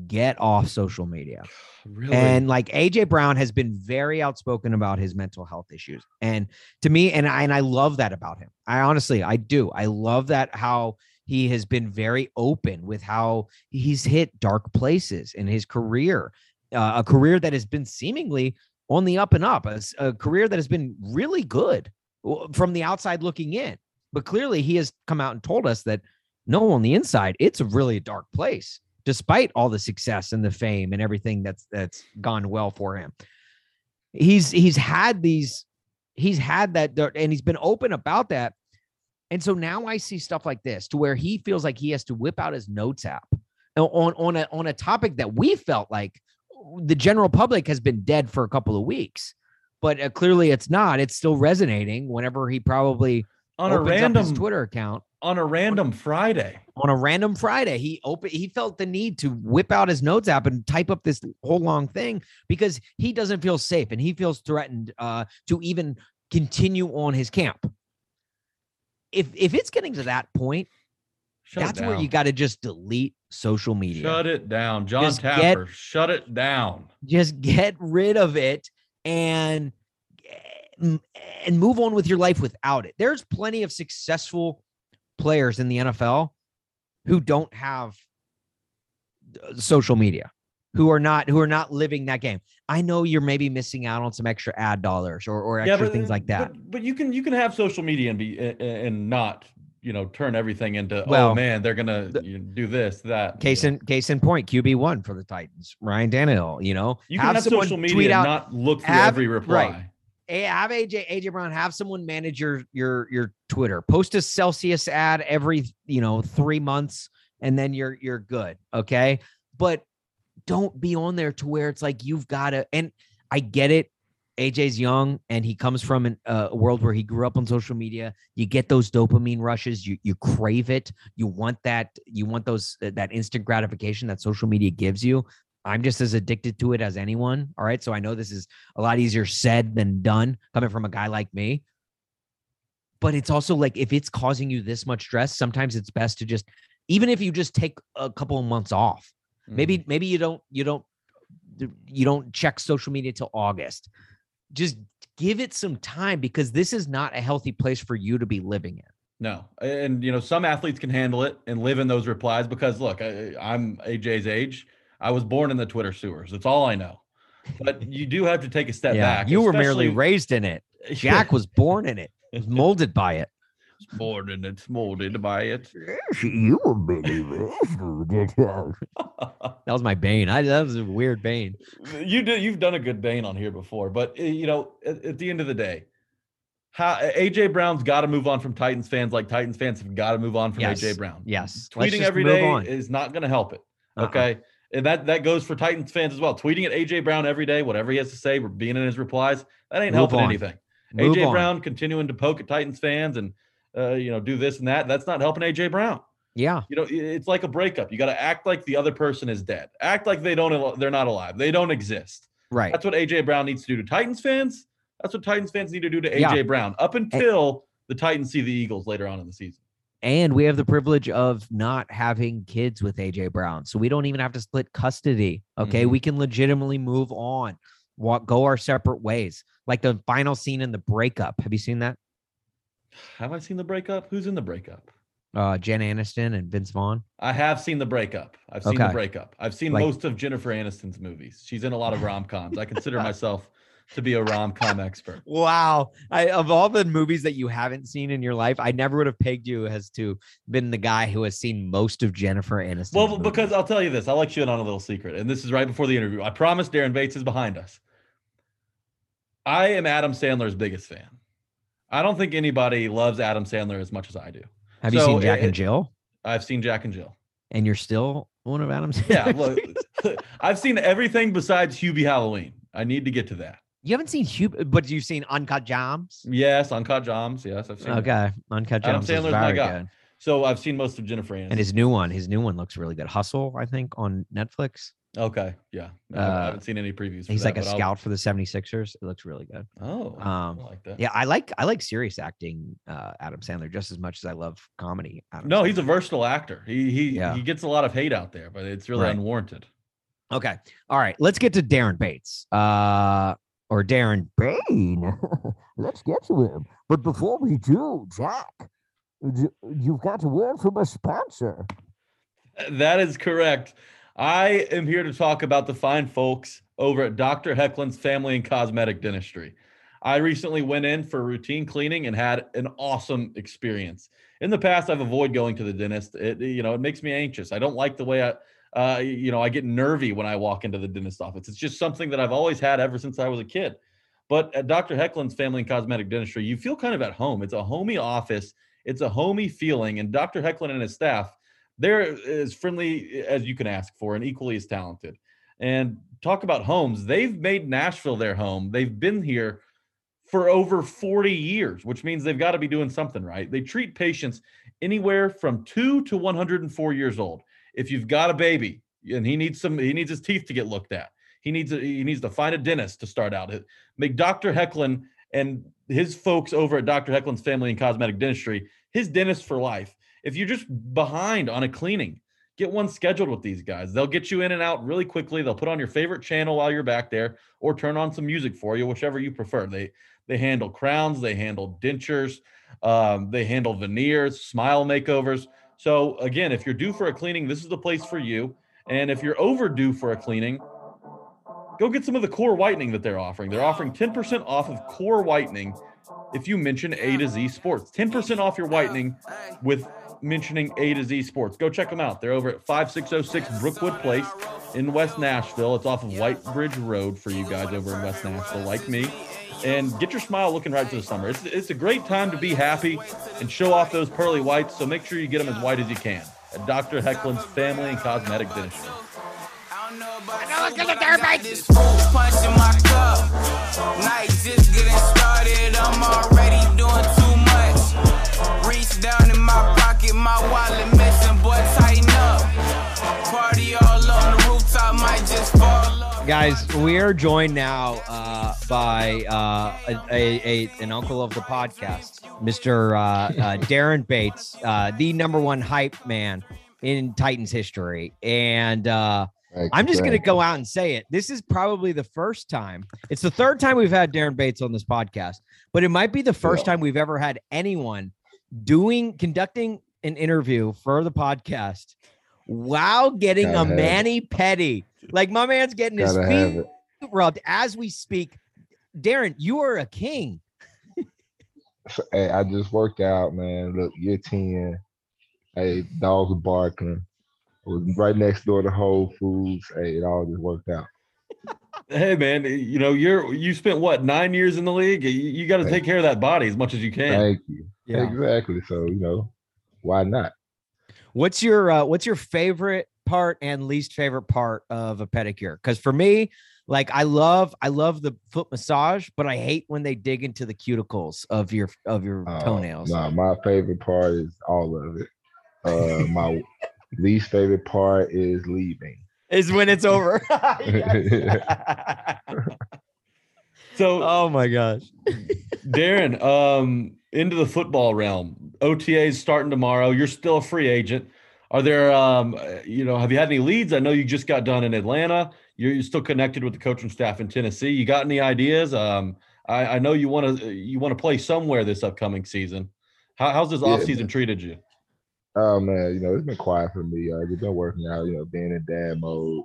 get off social media. Really? And like AJ Brown has been very outspoken about his mental health issues. And to me, and I love that about him. I do. I love that how he has been very open with how he's hit dark places in his career, a career that has been seemingly on the up and up, a career that has been really good from the outside looking in. But clearly he has come out and told us that no, on the inside, it's a really dark place, despite all the success and the fame and everything that's gone well for him. He's had that, and he's been open about that. And so now I see stuff like this to where he feels like he has to whip out his notes app on a topic that we felt like the general public has been dead for a couple of weeks, but clearly it's not. It's still resonating whenever he probably on opens a random up his Twitter account. On a random Friday, he felt the need to whip out his notes app and type up this whole long thing because he doesn't feel safe and he feels threatened to even continue on his camp. If it's getting to that point, that's where you got to just delete social media. Shut it down. John just Tapper, shut it down. Just get rid of it and move on with your life without it. There's plenty of successful players in the NFL who don't have social media, who are not living that game. I know you're maybe missing out on some extra ad dollars or extra things like that. But you can have social media and be and not turn everything into they're gonna do this that. Case in point, QB1 for the Titans, Ryan Tannehill. You can have social media and not look for every reply. Right. Have AJ Brown, have someone manage your Twitter, post a Celsius ad every, 3 months, and then you're good. Okay. But don't be on there to where it's like, you've got to, and I get it. AJ's young and he comes from a world where he grew up on social media. You get those dopamine rushes. You crave it. You want that. You want that instant gratification that social media gives you. I'm just as addicted to it as anyone. All right. So I know this is a lot easier said than done coming from a guy like me, but it's also like, if it's causing you this much stress, sometimes it's best to just, even if you just take a couple of months off, maybe you don't check social media till August, just give it some time, because this is not a healthy place for you to be living in. No. And some athletes can handle it and live in those replies, because look, I'm AJ's age. I was born in the Twitter sewers. That's all I know. But you do have to take a step back. You were merely raised in it. Jack was born in it. Was molded by it. Born in it. Molded by it. You were That was my Bane. That was a weird Bane. You've done a good Bane on here before. But, at the end of the day, how AJ Brown's got to move on from Titans fans. Like Titans fans have got to move on from AJ Brown. Yes. Tweeting every day is not going to help it. Okay. And that goes for Titans fans as well. Tweeting at AJ Brown every day, whatever he has to say, being in his replies, that ain't helping anything. AJ Brown continuing to poke at Titans fans and, do this and that. That's not helping AJ Brown. Yeah. It's like a breakup. You got to act like the other person is dead. Act like they're not alive. They don't exist. Right. That's what AJ Brown needs to do to Titans fans. That's what Titans fans need to do to AJ Brown up until the Titans see the Eagles later on in the season. And we have the privilege of not having kids with AJ Brown. So we don't even have to split custody. Okay. Mm-hmm. We can legitimately move on, go our separate ways. Like the final scene in The Breakup. Have you seen that? Have I seen The Breakup? Who's in The Breakup? Jen Aniston and Vince Vaughn. I have seen The Breakup. I've seen The Breakup. I've seen most of Jennifer Aniston's movies. She's in a lot of rom-coms. I consider myself to be a rom-com expert. Wow. Of all the movies that you haven't seen in your life, I never would have pegged you as to been the guy who has seen most of Jennifer Aniston. Well, because I'll tell you this, I'll let you in on a little secret. And this is right before the interview. I promise Daren Bates is behind us. I am Adam Sandler's biggest fan. I don't think anybody loves Adam Sandler as much as I do. Have you seen Jack and Jill? I've seen Jack and Jill. And you're still one of Adam Sandler's? Yeah, look, I've seen everything besides Hubie Halloween. I need to get to that. You haven't seen Hubie, but you've seen Uncut Gems? Yes, Uncut Gems. Yes, I've seen it. Uncut Gems. Adam Sandler's my guy. So I've seen most of Jennifer Aniston. And his new one looks really good. Hustle, I think, on Netflix. Okay. Yeah. I haven't seen any previews. He's like a scout for the 76ers. It looks really good. Oh, I like that. Yeah. I like serious acting, Adam Sandler, just as much as I love comedy. He's a versatile actor. He gets a lot of hate out there, but it's really unwarranted. Okay. All right. Let's get to Daren Bates, or Daren Bain. Let's get to him. But before we do, Jack, you've got a word from a sponsor. That is correct. I am here to talk about the fine folks over at Dr. Hecklin's Family and Cosmetic Dentistry. I recently went in for routine cleaning and had an awesome experience. In the past, I've avoided going to the dentist. It makes me anxious. I don't like the way I get nervy when I walk into the dentist office. It's just something that I've always had ever since I was a kid. But at Dr. Hecklin's Family and Cosmetic Dentistry, you feel kind of at home. It's a homey office. It's a homey feeling. And Dr. Hecklin and his staff, they're as friendly as you can ask for and equally as talented. And talk about homes. They've made Nashville their home. They've been here for over 40 years, which means they've got to be doing something right. They treat patients anywhere from 2 to 104 years old. If you've got a baby and he needs his teeth to get looked at, he needs to find a dentist to start out. Make Dr. Hecklin and his folks over at Dr. Hecklin's Family and Cosmetic Dentistry his dentist for life. If you're just behind on a cleaning, get one scheduled with these guys. They'll get you in and out really quickly. They'll put on your favorite channel while you're back there or turn on some music for you, whichever you prefer. They handle crowns, they handle dentures, they handle veneers, smile makeovers. So again, if you're due for a cleaning, this is the place for you. And if you're overdue for a cleaning, go get some of the core whitening that they're offering. They're offering 10% off of core whitening if you mention A to Z Sports. 10% off your whitening with mentioning A to Z Sports. Go check them out. They're over at 5606 Brookwood Place in West Nashville. It's off of White Bridge Road for you guys over in West Nashville like me. And get your smile looking right to the summer. It's a great time to be happy and show off those pearly whites, so make sure you get them as white as you can at Dr. Hecklin's Family and Cosmetic Dentistry. Now let's get the Daren Bates. Punching my cup. Night just getting started. I'm already doing too much. Reach down in my pocket, my wallet missing, boy, tighten up. Party all on the rooftop, might just fall up. Guys, we are joined now by an uncle of the podcast, Mr. Daren Bates, the #1 hype man in Titans history. And I'm just going to go out and say it. This is probably the first time. It's the third time we've had Daren Bates on this podcast, but it might be the first time we've ever had anyone conducting an interview for the podcast while getting a mani-pedi. Like, my man's getting his feet rubbed as we speak. Daren, you are a king. Hey, I just worked out, man. Look, you're 10. Hey, dogs are barking. I was right next door to Whole Foods. Hey, it all just worked out. Hey, man, you know, you spent, what, 9 years in the league? You got to take care of that body as much as you can. Thank you. Yeah. Exactly. So, you know, why not? What's your favorite part and least favorite part of a pedicure? Because for me, like, I love the foot massage, but I hate when they dig into the cuticles of your toenails. My favorite part is all of it. My least favorite part is leaving. Is when it's over. So, oh my gosh, Daren, into the football realm. OTAs starting tomorrow. You're still a free agent. Are there, have you had any leads? I know you just got done in Atlanta. You're still connected with the coaching staff in Tennessee. You got any ideas? I know you want to play somewhere this upcoming season. How's this offseason treated you? Oh man, it's been quiet for me. It's been working out. Being in dad mode,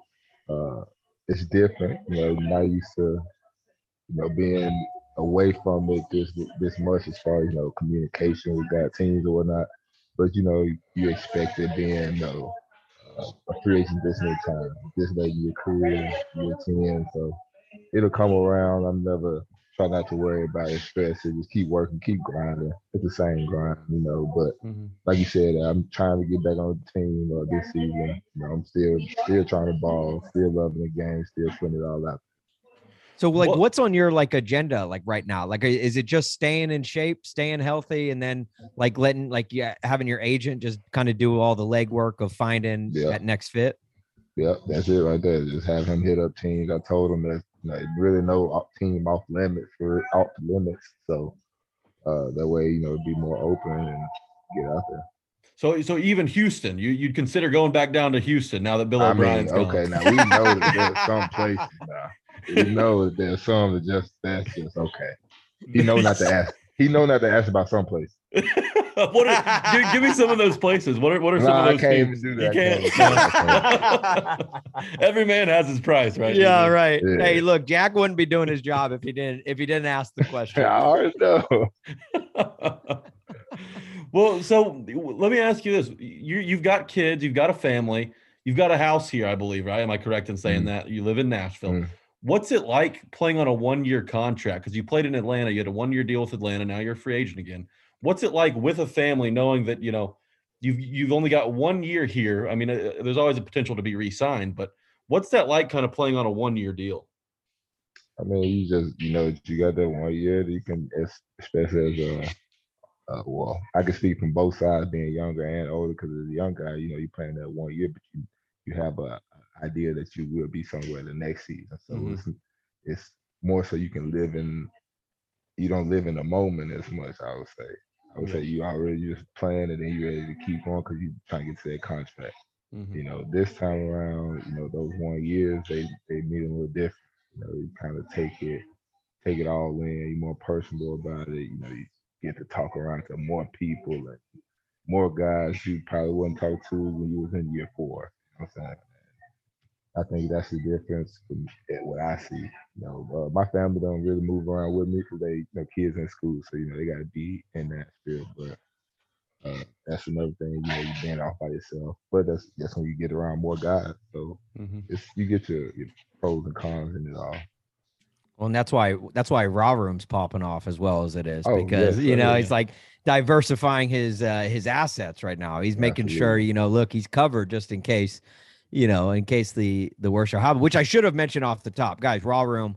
it's different. You're not used to being away from it this much as far as communication with that teams or whatnot. But you expect it being a free agent this many times, this late in your career, your team. So it'll come around. I'm never try not to worry about it, stress it. Just keep working, keep grinding. It's the same grind, But like you said, I'm trying to get back on the team this season. I'm still trying to ball, still loving the game, still putting it all out. So, like, what's on your agenda right now? Is it just staying in shape, staying healthy, and then having your agent just kind of do all the legwork of finding that next fit? Yep, that's it right there. Just have him hit up teams. I told him that really no team off limits. So that way be more open and get out there. So even Houston, you'd consider going back down to Houston now that Bill O'Brien's gone. Now we know that there's some places now. You know, there's some that that's just okay. He know not to ask about some place. Give me some of those places. What are some of those teams? I can't. Every man has his price, right? Yeah, dude. Right. Yeah. Hey, look, Jack wouldn't be doing his job if he didn't ask the question. I already know. Well, so let me ask you this: you've got kids, you've got a family. You've got a house here, I believe, right? Am I correct in saying that? You live in Nashville. What's it like playing on a one-year contract? Because you played in Atlanta. You had a one-year deal with Atlanta. Now you're a free agent again. What's it like with a family knowing that, you've only got 1 year here? I mean, there's always a potential to be re-signed, but what's that like kind of playing on a one-year deal? I mean, you just, you got that 1 year that you can, especially as I can speak from both sides, being younger and older, because as a young guy, you're playing that 1 year, but you have an idea that you will be somewhere the next season. So it's more so you can you don't live in the moment as much, I would say. I would say you already just playing and then you're ready to keep on because you're trying to get to that contract. This time around, those 1 year, they mean a little different. You kind of take it all in. You're more personal about it. You get to talk around to more people and more guys you probably wouldn't talk to when you was in year four. I think that's the difference from what I see. My family don't really move around with me because they kids in school, so they got to be in that field. But that's another thing, you being off by yourself. But that's when you get around more guys, so you get your pros and cons in it all. Well, and that's why Raw Room's popping off as well as it is, because he's diversifying his assets right now. He's making sure look, he's covered just in case, in case the worst shall happen. Which I should have mentioned off the top, guys. Raw Room,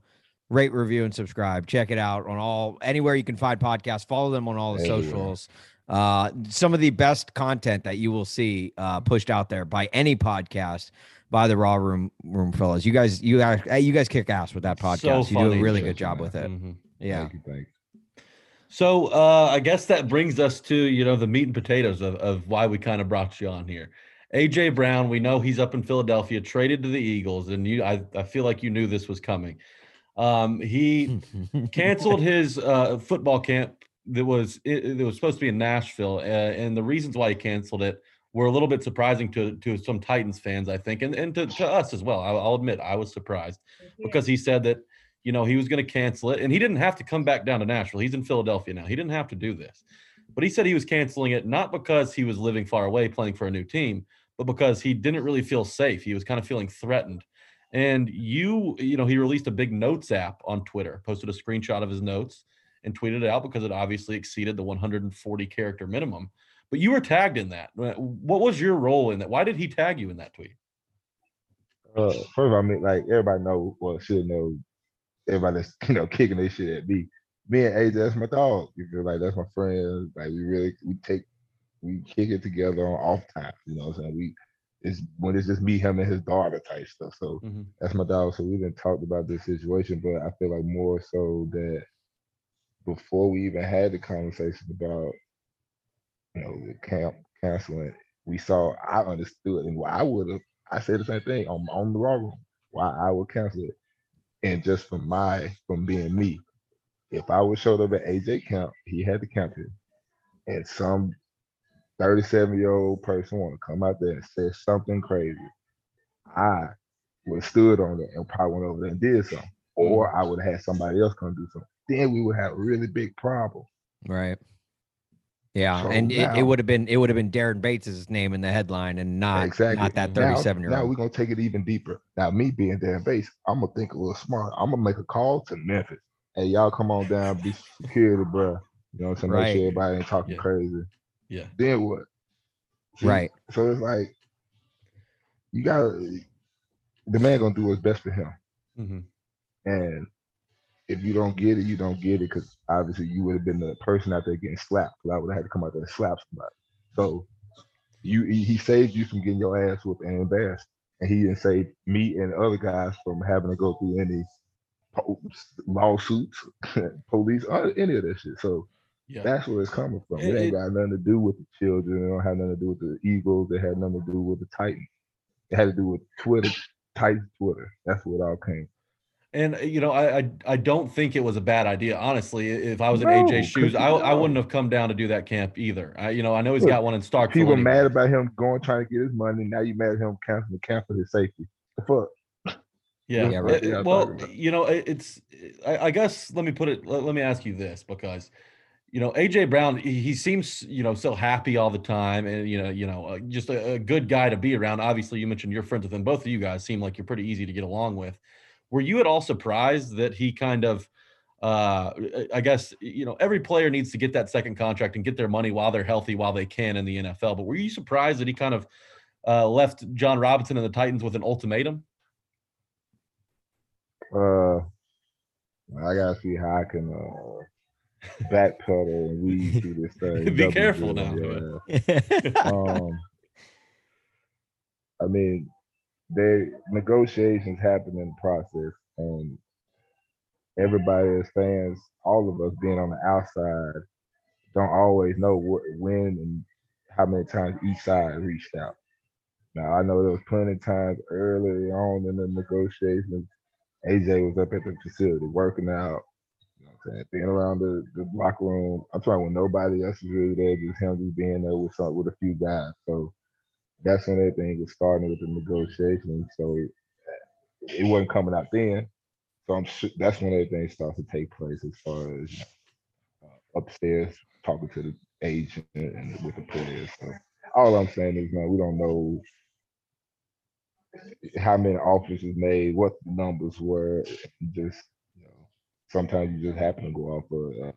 rate, review, and subscribe. Check it out on anywhere you can find podcasts. Follow them on all the socials. Some of the best content that you will see pushed out there by any podcast. By the Raw Room fellas, you guys kick ass with that podcast. So you do a really good job with it. Yeah. Thank you. So I guess that brings us to the meat and potatoes of why we kind of brought you on here. AJ Brown, we know he's up in Philadelphia, traded to the Eagles, and I feel like you knew this was coming. He canceled his football camp that was supposed to be in Nashville, and the reasons why he canceled it were a little bit surprising to some Titans fans, I think, and to us as well. I'll admit I was surprised because he said that, he was going to cancel it, and he didn't have to come back down to Nashville. He's in Philadelphia now. He didn't have to do this. But he said he was canceling it not because he was living far away playing for a new team, but because he didn't really feel safe. He was kind of feeling threatened. And he released a big notes app on Twitter, posted a screenshot of his notes and tweeted it out because it obviously exceeded the 140 character minimum. But you were tagged in that. What was your role in that? Why did he tag you in that tweet? First of all, I mean, like, everybody knows, well, should know, everybody's, kicking their shit at me. Me and AJ, that's my dog. You feel like that's my friend. Like, we kick it together on off time. You know what I'm saying? When it's just me, him, and his daughter type stuff. So that's my dog. So we didn't talk about this situation, but I feel like more so that before we even had the conversation about, the camp canceling, I understood, and why I said the same thing on the Raw Room, why I would cancel it. And just from being me, if I would showed up at AJ camp, he had to camp it, and some 37-year-old person want to come out there and say something crazy, I would have stood on it and probably went over there and did something. Or I would have had somebody else come do something. Then we would have a really big problem. Right. Yeah. So and now, it would have been Daren Bates' name in the headline and not that 37-year-old. Now we're gonna take it even deeper. Now, me being Daren Bates, I'm gonna think a little smart. I'm gonna make a call to Memphis. Hey, y'all come on down, be security, bro. You know what I'm saying? Right. Make sure everybody ain't talking crazy. Yeah. Then what? See? Right. So it's like, the man gonna do what's best for him. Mm-hmm. And if you don't get it, you don't get it, because obviously you would have been the person out there getting slapped. I would have had to come out there and slap somebody. So he saved you from getting your ass whooped and embarrassed. And he didn't save me and other guys from having to go through any lawsuits, police, or any of that shit. So that's where it's coming from. It ain't got nothing to do with the children. It don't have nothing to do with the Eagles. It had nothing to do with the Titans. It had to do with Twitter, Titans Twitter. That's where it all came. And, I don't think it was a bad idea. Honestly, if I was in AJ's shoes, I wouldn't have come down to do that camp either. I know he's got one in Starkville. People were mad about him trying to get his money. Now you mad at him canceling the camp for his safety. The fuck? Yeah. Right. Let me ask you this, because, AJ Brown, he seems, so happy all the time, and, just a good guy to be around. Obviously, you mentioned you're friends with him. Both of you guys seem like you're pretty easy to get along with. Were you at all surprised that he kind of, every player needs to get that second contract and get their money while they're healthy, while they can in the NFL. But were you surprised that he kind of left John Robinson and the Titans with an ultimatum? I got to see how I can backpedal and weave through this thing. Be careful now. Yeah. Their negotiations happen in the process, and everybody as fans, all of us being on the outside, don't always know when and how many times each side reached out. Now, I know there was plenty of times early on in the negotiations, AJ was up at the facility working out, being around the locker room. I'm talking when nobody else is really there, just him just being there with a few guys. So that's when everything was starting with the negotiations. So it wasn't coming out then. So I'm sure that's when everything starts to take place as far as upstairs talking to the agent and with the players. So all I'm saying is, man, we don't know how many offers was made, what the numbers were. Just, sometimes you just happen to go off of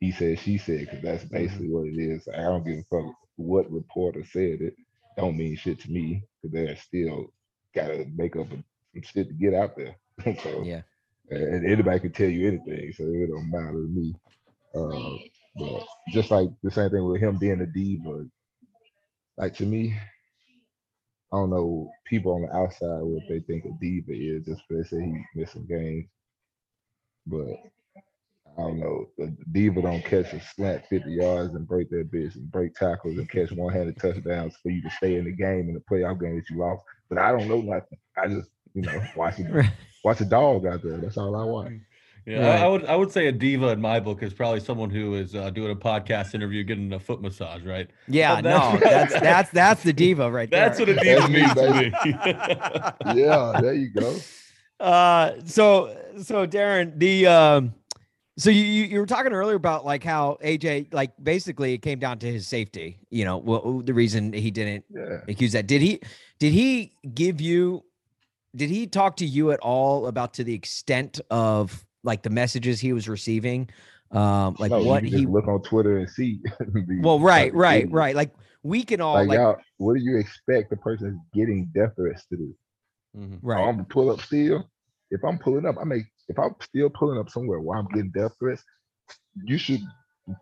he said, she said, because that's basically what it is. I don't give a fuck what reporter said. It don't mean shit to me, because they still gotta make up some shit to get out there. So and anybody can tell you anything, so it don't matter to me. But just like the same thing with him being a diva, like, to me, I don't know people on the outside what they think a diva is just because they say he's missing games. But I don't know. The diva don't catch a slant 50 yards and break that bitch and break tackles and catch one-handed touchdowns for you to stay in the game in the playoff game that you lost. But I don't know nothing. I just, watch a dog out there. That's all I watch. Yeah, right. I would say a diva in my book is probably someone who is doing a podcast interview, getting a foot massage, right? Yeah, that's the diva right there. That's what a diva means to me. Yeah, there you go. So Daren, so you were talking earlier about like how AJ, like, basically it came down to his safety, the reason he didn't accuse that. Did he give you did he talk to you at all about to the extent of like the messages he was receiving? Like no, what he look on Twitter and see. Well, right. Like we can all like y'all, what do you expect the person that's getting death threats to do? Mm-hmm. Right. I'm gonna pull up still. If I'm pulling up, if I'm still pulling up somewhere where I'm getting death threats, you should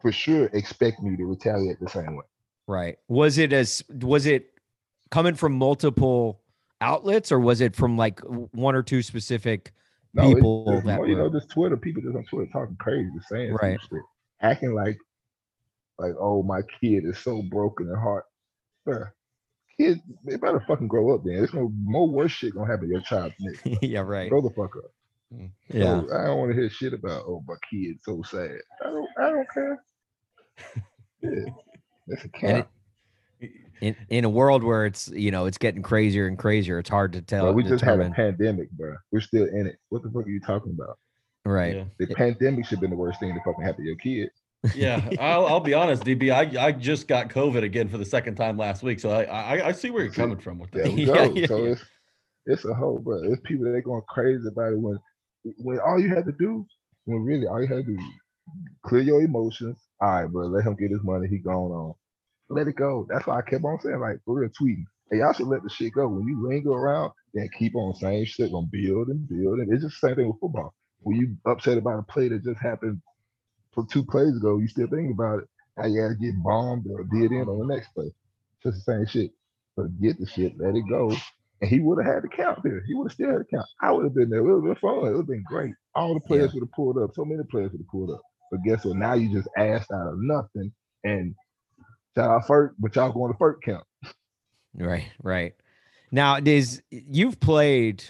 for sure expect me to retaliate the same way. Right. Was it coming from multiple outlets, or was it from like one or two specific people? It's just, that you know, just Twitter people just on Twitter talking crazy, saying right, shit, acting like oh my kid is so broken at heart. Bruh, kids, they better fucking grow up, man. There's no more worse shit gonna happen to your child next. Yeah, right. Grow the fuck up. Yeah, so I don't want to hear shit about oh my kid's so sad. I don't care. Yeah, that's a cat. In a world where it's, you know, it's getting crazier and crazier, it's hard to tell. Bro, we just had a pandemic, bro. We're still in it. What the fuck are you talking about? Right. Yeah. The pandemic should have been the worst thing to fucking happen to your kid. Yeah, I'll be honest, DB. I just got COVID again for the second time last week, so I see where you're coming from with that. Yeah. So it's a whole, bro. It's people that are going crazy about it when all you had to do, when really all you had to do, clear your emotions. All right, bro. Let him get his money. He going on. Let it go. That's why I kept on saying, like, for real, tweeting. Hey, y'all should let the shit go. When you linger around, then keep on saying shit, gonna build and build. And it's just the same thing with football. When you upset about a play that just happened for 2 plays ago, you still think about it. How you gotta get bombed or did in on the next play. Just the same shit. So get the shit, let it go. And he would have had the count there. He would have still had the count. I would have been there. It would have been fun. It would have been great. All the players would have pulled up. So many players would have pulled up. But guess what? Now you just asked out of nothing and y'all FERC, but y'all going to FERC count. Right. Now, you've played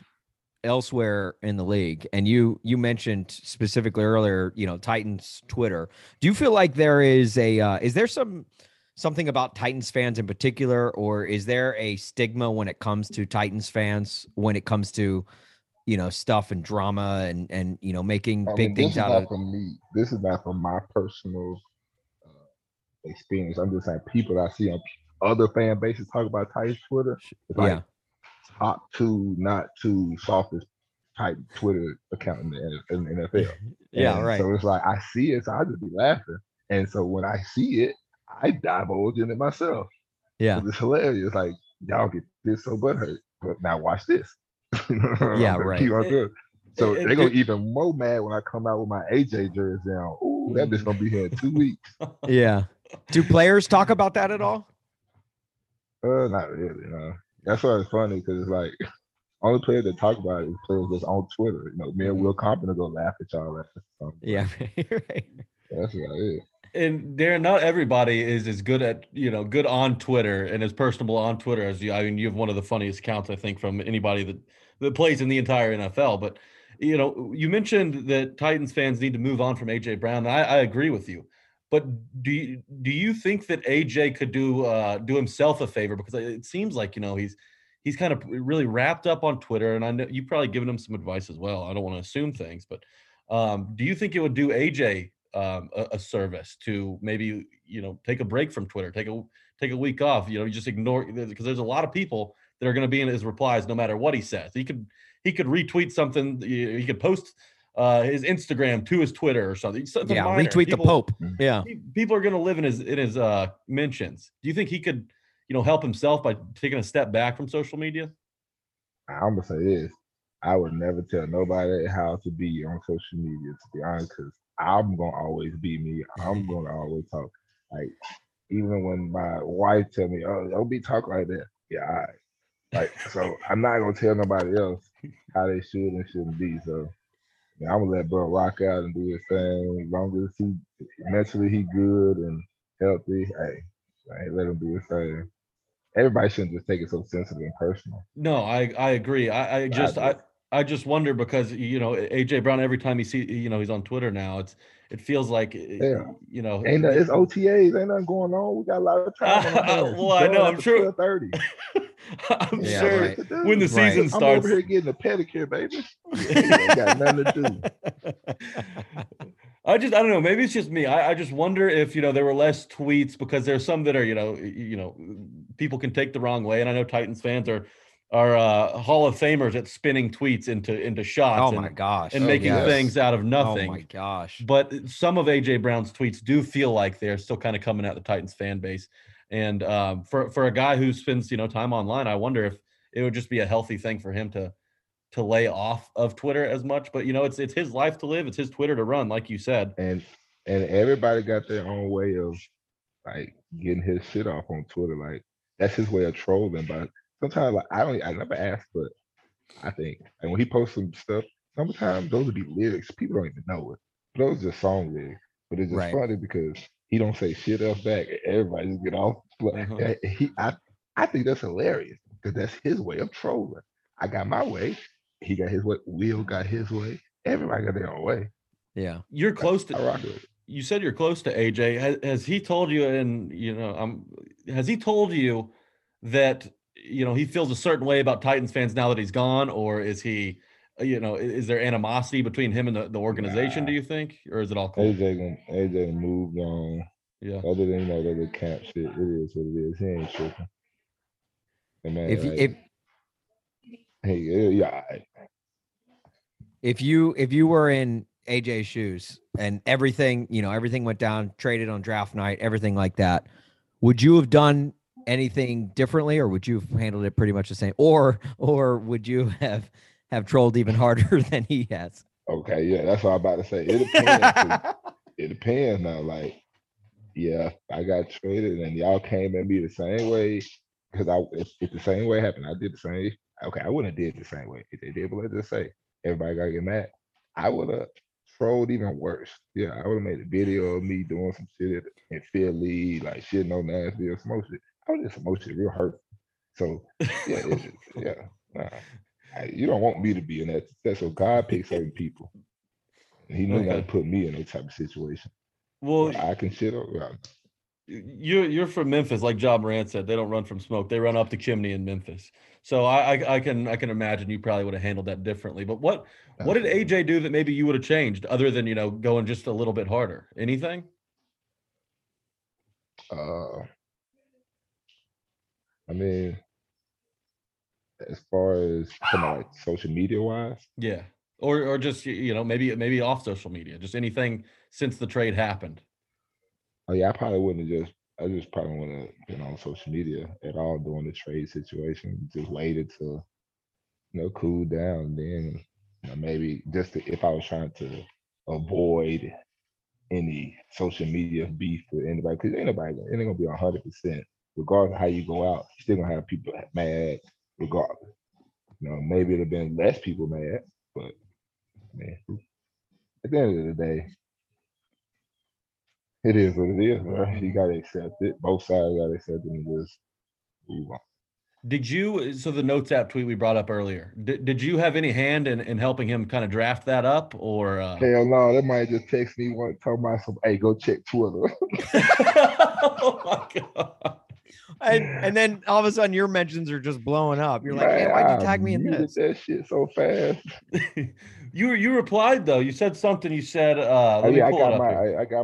elsewhere in the league, and you mentioned specifically earlier, you know, Titans Twitter. Do you feel like there is something about Titans fans in particular, or is there a stigma when it comes to Titans fans, when it comes to, you know, stuff and drama and you know, making big things out of me? This is not from my personal experience. I'm just saying people that I see on other fan bases talk about Titans Twitter. It's like top 2, not 2 softest Titan Twitter account in the NFL. Yeah, and right. So it's like I see it, so I just be laughing. And so when I see it, I divulge in it myself. Yeah, so it's hilarious. Like y'all get this so butthurt, but now watch this. Yeah, right. Keep on doing. So they're gonna even more mad when I come out with my AJ jersey on. Ooh, that bitch gonna be here in 2 weeks. Yeah. Do players talk about that at all? Not really, no. That's why it's funny, because it's like only players that talk about it is players that's on Twitter. You know, me and Will Compton go laugh at y'all. Yeah, right. That's what it is. And Daren, not everybody is as good at, you know, good on Twitter and as personable on Twitter as you. I mean, you have one of the funniest accounts, I think, from anybody that plays in the entire NFL. But, you know, you mentioned that Titans fans need to move on from AJ Brown. I agree with you. But do you think that AJ could do himself a favor? Because it seems like, you know, he's kind of really wrapped up on Twitter, and I know you've probably given him some advice as well. I don't want to assume things, but do you think it would do AJ a service to maybe, you know, take a break from Twitter, take a week off, you know, just ignore, because there's a lot of people that are going to be in his replies no matter what he says. He could retweet something. He could post his Instagram to his Twitter or something. Yeah, minor. Retweet people, the Pope. Yeah, people are going to live in his mentions. Do you think he could, you know, help himself by taking a step back from social media? I'm gonna say this: I would never tell nobody how to be on social media, to be honest, because I'm gonna always be me. I'm gonna always talk. Like even when my wife tell me, "Oh, don't be talking like that," yeah, all right. Like so, I'm not gonna tell nobody else how they should and shouldn't be. So. I'm gonna let bro rock out and do his thing. As long as he naturally he good and healthy, hey, let him do his thing. Everybody shouldn't just take it so sensitive and personal. No, I agree. I just wonder because, you know, AJ Brown, every time he's on Twitter now, it feels like you know, ain't it's OTAs, ain't nothing going on. We got a lot of time. Well, I know, I'm sure. 30. I'm sure right. When the season starts. I'm over here getting a pedicure, baby. Yeah, got nothing to do. I don't know. Maybe it's just me. I just wonder if, you know, there were less tweets because there's some that are, you know, people can take the wrong way. And I know Titans fans are our Hall of Famers at spinning tweets into shots. Oh my gosh. And making things out of nothing. Oh my gosh. But some of AJ Brown's tweets do feel like they're still kind of coming out the Titans fan base. And for a guy who spends, time online, I wonder if it would just be a healthy thing for him to lay off of Twitter as much. But it's his life to live, it's his Twitter to run, like you said. And everybody got their own way of like getting his shit off on Twitter. Like that's his way of trolling. But sometimes like, I never ask, but I think and when he posts some stuff, sometimes those would be lyrics. People don't even know it. But those are just song lyrics. But it's just funny because he don't say shit else back. Everybody just get off. Uh-huh. I think that's hilarious because that's his way of trolling. I got my way. He got his way. Will got his way. Everybody got their own way. Yeah, you're close to. You said you're close to AJ. Has he told you? And has he told you that he feels a certain way about Titans fans now that he's gone, or is he? Is there animosity between him and the organization? Nah. Do you think, or is it all cool? AJ moved on. Yeah. Other than the camp shit, it is what it is. He ain't tripping. And man, if you were in AJ's shoes and everything, everything went down, traded on draft night, everything like that, would you have done anything differently, or would you have handled it pretty much the same, or would you have trolled even harder than he has? Okay, yeah, that's what I'm about to say. It depends. It depends now. Like, yeah, I got traded and y'all came at me the same way because if the same way happened, I did the same. Okay, I wouldn't have did the same way. If they did, but let's just say everybody got to get mad. I would have trolled even worse. Yeah, I would have made a video of me doing some shit in Philly, like shitting on Nashville, some more shit. I would just some more shit real hurtful. So you don't want me to be in that. That's so God picks certain people. And he knew how to put me in that type of situation. Well, I can shit on. You're from Memphis, like Ja Morant said. They don't run from smoke; they run up the chimney in Memphis. So I can imagine you probably would have handled that differently. But what did AJ do that maybe you would have changed, other than going just a little bit harder? Anything? I mean, as far as like social media wise, yeah, or just maybe off social media, just anything since the trade happened. Oh yeah, I just probably wouldn't have been on social media at all during the trade situation. Just waited to, cool down. Then maybe just if I was trying to avoid any social media beef with anybody, because ain't gonna be 100%. Regardless of how you go out, you're still gonna have people mad. Regardless, maybe it'd have been less people mad, but man, at the end of the day. It is what it is, man. You got to accept it. Both sides got to accept it and just move on. So the Notes app tweet we brought up earlier, did you have any hand in helping him kind of draft that up? Or hell no, that might just text me one, tell me some, hey, go check Twitter. Oh my God. And then all of a sudden your mentions are just blowing up. You're like, man, hey, why'd you tag me in this? That shit so fast. You replied though. You said something. You said, I got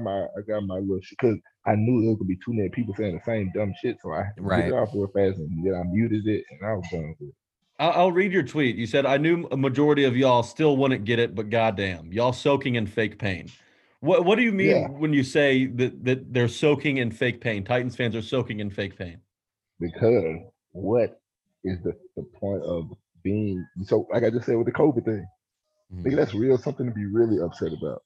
my little shit because I knew there could be too many people saying the same dumb shit, so I took it off real fast and then I muted it and I was done with it. I'll read your tweet. You said, I knew a majority of y'all still wouldn't get it, but goddamn, y'all soaking in fake pain. What do you mean when you say that they're soaking in fake pain? Titans fans are soaking in fake pain. Because what is the point of being so? Like I just said with the COVID thing, I think that's something to be really upset about.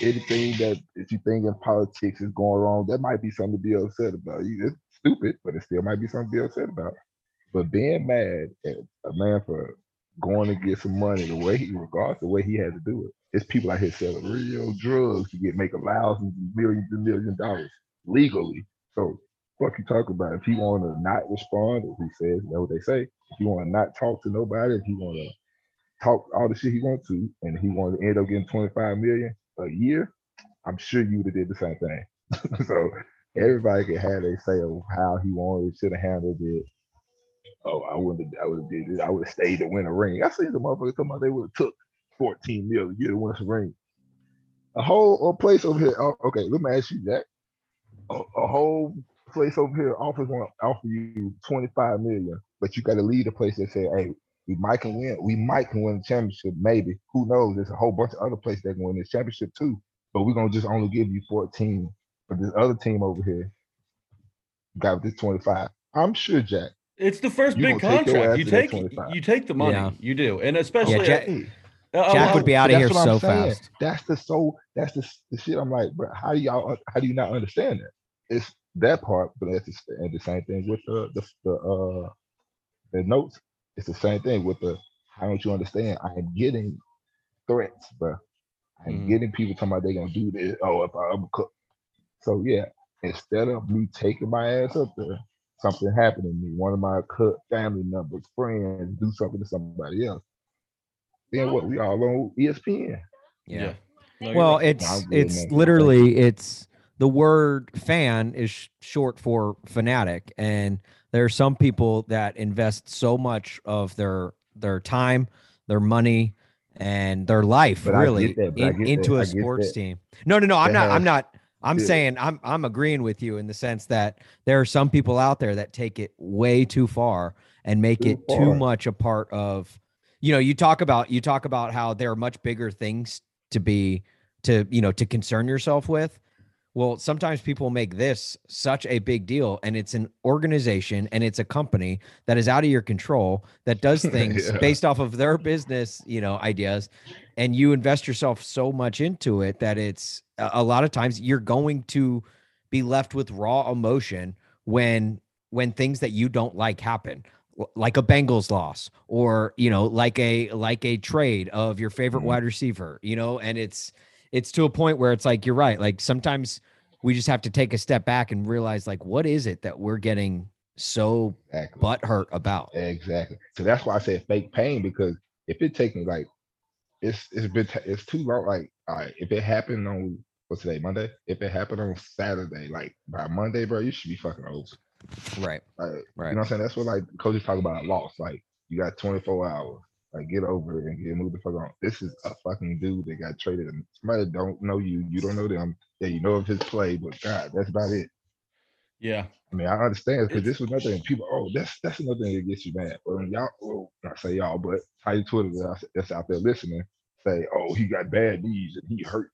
Anything that if you think in politics is going wrong, that might be something to be upset about. It's stupid, but it still might be something to be upset about. But being mad at a man for going to get some money the way he had to do it. It's people out here selling real drugs to make $1,000s and $1,000,000s legally. So fuck you talk about. If you want to not respond, as he says, what they say, if you want to not talk to nobody, if you want to talk all the shit he wants to, and he wanted to end up getting $25 million a year, I'm sure you would have did the same thing. So everybody can have their say of how he wanted, should have handled it. Oh, I would have did this. I would have stayed to win a ring. I seen the motherfuckers talking about they would have took $14 million to win a ring. A whole place over here. Okay, let me ask you that. A whole place over here offers want to offer you $25 million but you got to leave the place and say, hey, we might can win the championship, maybe. Who knows? There's a whole bunch of other places that can win this championship too. But we're gonna just only give you 14. But this other team over here got this 25. I'm sure, Jack. It's the first big contract. You take the money. Yeah. You do, and especially Jack would be out of here so fast. That's the shit. I'm like, bro, how do you not understand that? It's that part, but it's and the same thing with the notes. It's the same thing with the how don't you understand? I am getting threats, bro. I'm getting people talking about they're gonna do this. Oh, if I'm cooked. So yeah, instead of me taking my ass up there, something happened to me. One of my family members, friends, do something to somebody else. Then what? We all on ESPN. Yeah. No, well, right. It's the word fan is short for fanatic, and there are some people that invest so much of their time, their money, and their life into a sports team. No, I'm not. I'm saying I'm agreeing with you in the sense that there are some people out there that take it way too far and make it too much a part of, you know, you talk about how there are much bigger things to concern yourself with. Well, sometimes people make this such a big deal, and it's an organization and it's a company that is out of your control that does things based off of their business, you know, ideas, and you invest yourself so much into it that it's a lot of times you're going to be left with raw emotion when things that you don't like happen, like a Bengals loss or, you know, like a trade of your favorite wide receiver, you know, and it's to a point where it's like, you're right. Like sometimes we just have to take a step back and realize like, what is it that we're getting so butthurt about? Exactly. So that's why I said fake pain, because if it taking like, it's too long. Like, all right, if it happened on what's today, Monday, if it happened on Saturday, like by Monday, bro, you should be fucking over. Right. Right. You know what I'm saying? That's what like coaches talk about a loss. Like you got 24 hours. Like, get over it and get moved the fuck on. This is a fucking dude that got traded. And somebody don't know you. You don't know them. Yeah, you know of his play, but God, that's about it. Yeah. I mean, I understand because this was nothing. People, that's another thing that gets you mad. But when y'all, not say y'all, but how you Twitter that's out there listening, say, oh, he got bad knees and he hurt.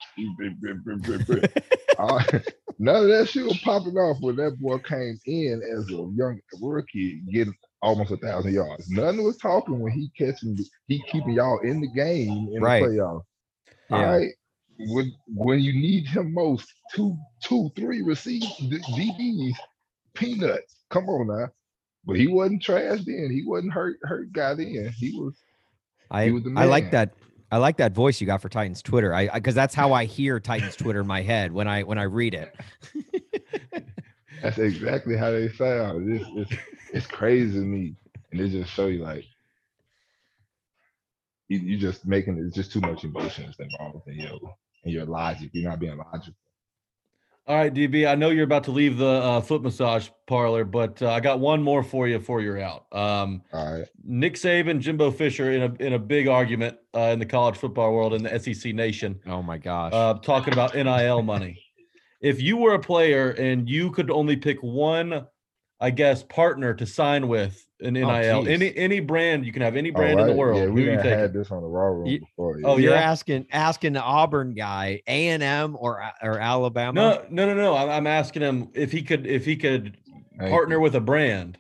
None of that shit was popping off when that boy came in as a young rookie getting almost 1,000 yards. Nothing was talking when he keeping y'all in the game in the playoffs. Yeah. All right. When you need him most, two, three receivers, DBs, peanuts. Come on now. But he wasn't trash then. He wasn't hurt guy then. He was the man. I like that voice you got for Titans Twitter. Because that's how I hear Titans Twitter in my head when I read it. That's exactly how they sound. It's crazy to me, and it just show you like you just making it's just too much emotions involved in your logic. You're not being logical. All right, DB, I know you're about to leave the foot massage parlor, but I got one more for you before you're out. All right. Nick Saban, Jimbo Fisher in a big argument in the college football world and the SEC nation. Oh my gosh, talking about NIL money. If you were a player and you could only pick one, I guess, partner to sign with an NIL, any brand, you can have any brand in the world. Yeah, we had this on the Raw Room before. Oh, you're asking the Auburn guy, A&M or Alabama? No. I'm asking him if he could partner with a brand.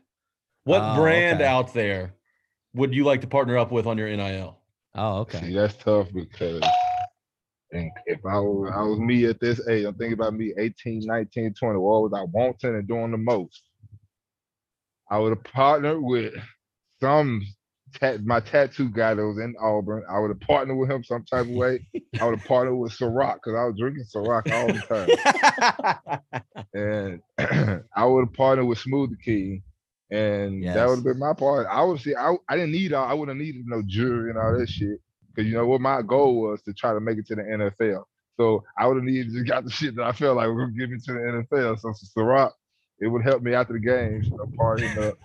What brand out there would you like to partner up with on your NIL? Oh, okay. See, that's tough because. And if I was me at this age, I'm thinking about me 18, 19, 20, what was I wanting and doing the most? I would have partnered with my tattoo guy that was in Auburn. I would have partnered with him some type of way. I would have partnered with Ciroc because I was drinking Ciroc all the time. And I would have partnered with Smoothie King. And that would have been my part. I wouldn't need no jury and all that shit. You know what my goal was to try to make it to the NFL. So I would have needed to got the shit that I felt like we're gonna give me to the NFL. So Ciroc, it would help me after the games, you know, partying up,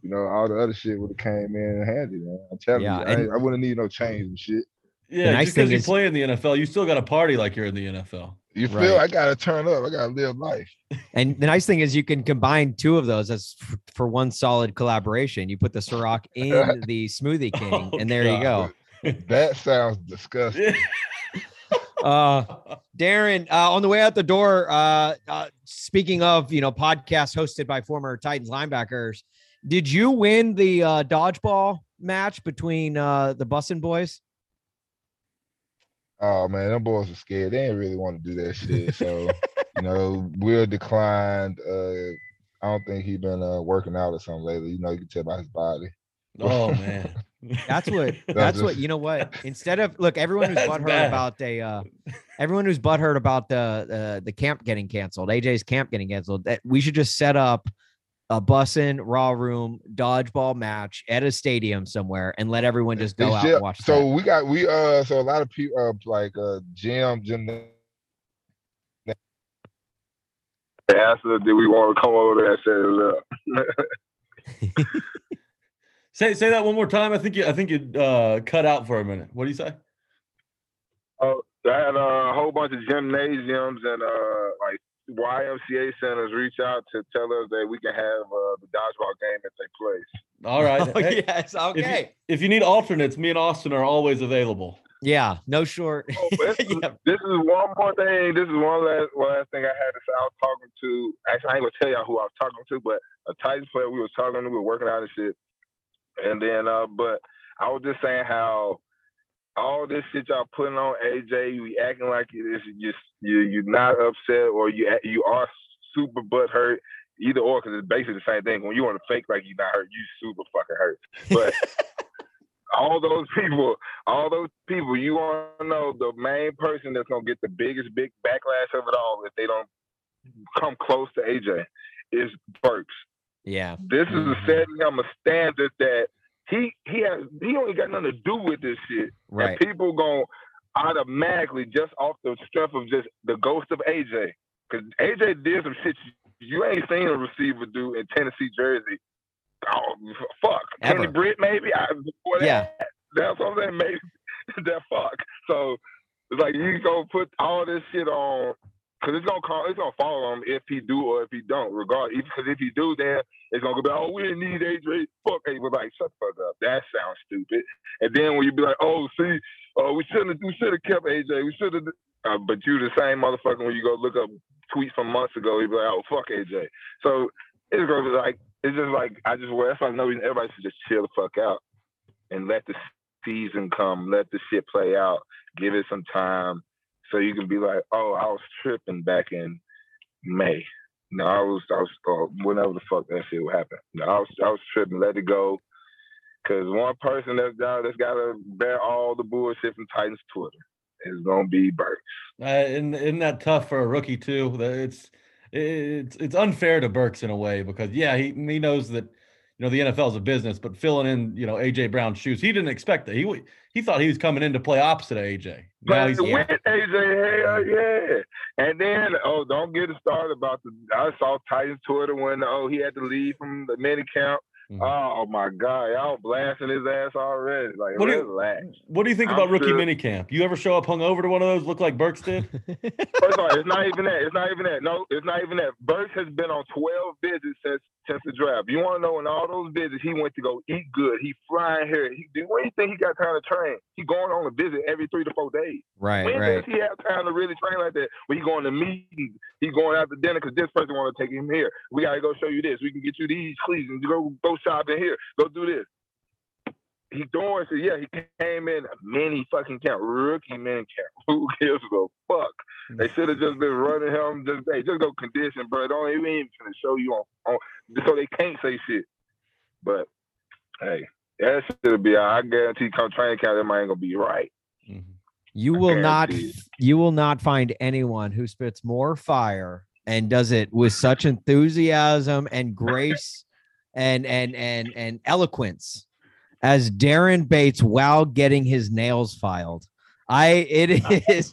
you know, all the other shit would have came in handy, man. I'm telling you, I wouldn't need no change and shit. Yeah, just because you play in the NFL, you still gotta party like you're in the NFL. You feel? Right. I got to turn up. I got to live life. And the nice thing is you can combine two of those as for one solid collaboration. You put the Ciroc in the Smoothie King, and there you go. That sounds disgusting. Daren, on the way out the door, speaking of, you know, podcasts hosted by former Titans linebackers, did you win the dodgeball match between the Bussin' Boys? Oh man, them boys are scared. They didn't really want to do that shit. So, you know, Will declined. I don't think he's been working out or something lately. You know, you can tell by his body. Oh man, that's what. You know what? Instead of everyone who's butthurt about the camp getting canceled, AJ's camp getting canceled. That we should just set up a Bussin' Raw Room dodgeball match at a stadium somewhere and let everyone just go out and watch. So that. So a lot of people gym. They asked us, did we want to come over there and set it up? Say that one more time. I think you cut out for a minute. What do you say? Oh, I had a whole bunch of gymnasiums and YMCA centers reach out to tell us that we can have the dodgeball game at their place. All right. Oh, hey, yes. Okay. If you need alternates, me and Austin are always available. Yeah. No short. Oh, this is one more thing. This is one last thing I had to say. I was talking to. Actually, I ain't gonna tell y'all who I was talking to, but a Titans player. We were talking. We were working out and shit. And then, but I was just saying how all this shit y'all putting on AJ, you acting like you're not upset or you are super butt hurt, either or, because it's basically the same thing. When you want to fake like you're not hurt, you super fucking hurt. But all those people, you want to know the main person that's gonna get the big backlash of it all if they don't come close to AJ is Burks. Yeah, this is setting him a standard that he only got nothing to do with this shit. Right, and people gonna automatically just off the strength of just the ghost of AJ, because AJ did some shit you ain't seen a receiver do in Tennessee jersey. Oh fuck, Kenny Britt maybe. That's what I'm saying. Maybe that fuck. So it's like you gonna put all this shit on. Because it's gonna follow him if he do or if he don't, regardless. Because if he do, then it's gonna be, oh, we didn't need AJ. Fuck AJ. Like, shut the fuck up. That sounds stupid. And then when you be like, oh, see, we should have kept AJ. We should have. But you the same motherfucker when you go look up tweets from months ago. You be like, oh, fuck AJ. So it's gonna be like, it's just like that's why I know everybody should just chill the fuck out and let the season come. Let the shit play out. Give it some time. So you can be like, oh, I was tripping back in May. No, I was whenever the fuck that shit would happen. No, I was tripping. Let it go. Because one person that's got to bear all the bullshit from Titans Twitter is going to be Burks. Isn't that tough for a rookie, too? It's unfair to Burks in a way because, yeah, he knows that, you know, the NFL is a business, but filling in, you know, A.J. Brown's shoes, he didn't expect that. He thought he was coming in to play opposite of A.J. Now he's with A.J., hell yeah. And then, don't get it started about I saw Titans Twitter when, he had to leave from the minicamp. Mm-hmm. Oh, my God. Y'all blasting his ass already. Like, relax. What do you think about rookie minicamp? You ever show up hungover to one of those, look like Burks did? First of all, it's not even that. No, it's not even that. Burks has been on 12 visits since the draft. You want to know, in all those visits, he went to go eat good. He flying here. When do you think he got time to train? He going on a visit every 3 to 4 days. Right, when does he have time to really train like that? When he going to meetings, he going out to dinner because this person want to take him here. We got to go show you this. We can get you these sleeves and go shopping here. Go do this. He doing so. Yeah, he came in mini fucking camp, rookie man camp. Who gives a fuck? They should have just been running him. Just go condition, bro. Don't even finna show you on. So they can't say shit. But hey, that should be. I guarantee, come training camp, that man ain't gonna be right. Mm-hmm. You will not find anyone who spits more fire and does it with such enthusiasm and grace and eloquence as Daren Bates while getting his nails filed. It is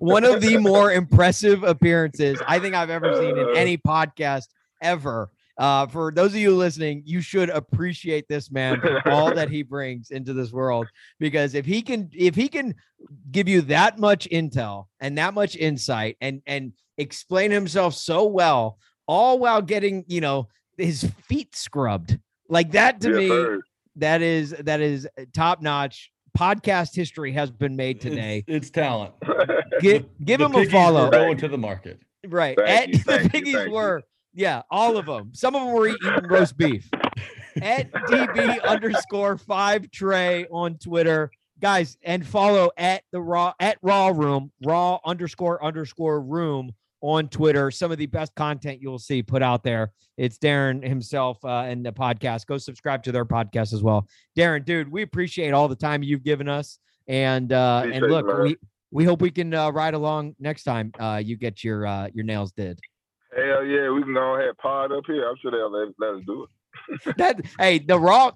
one of the more impressive appearances I think I've ever seen in any podcast ever. For those of you listening, you should appreciate this man for all that he brings into this world, because if he can give you that much intel and that much insight and explain himself so well, all while getting, you know, his feet scrubbed like that, to me, sir. that is top notch. Podcast history has been made today. It's talent. Give him a follow. Going to the market. Right. The piggies were. Yeah, all of them. Some of them were eating roast beef. At DB _5Trey on Twitter. Guys, and follow at Raw Room, Raw__Room on Twitter. Some of the best content you'll see put out there. It's Daren himself and the podcast. Go subscribe to their podcast as well. Daren, dude, we appreciate all the time you've given us. And look, we hope we can ride along next time you get your nails did. Hell yeah, we can go ahead and pod up here. I'm sure they'll let us do it.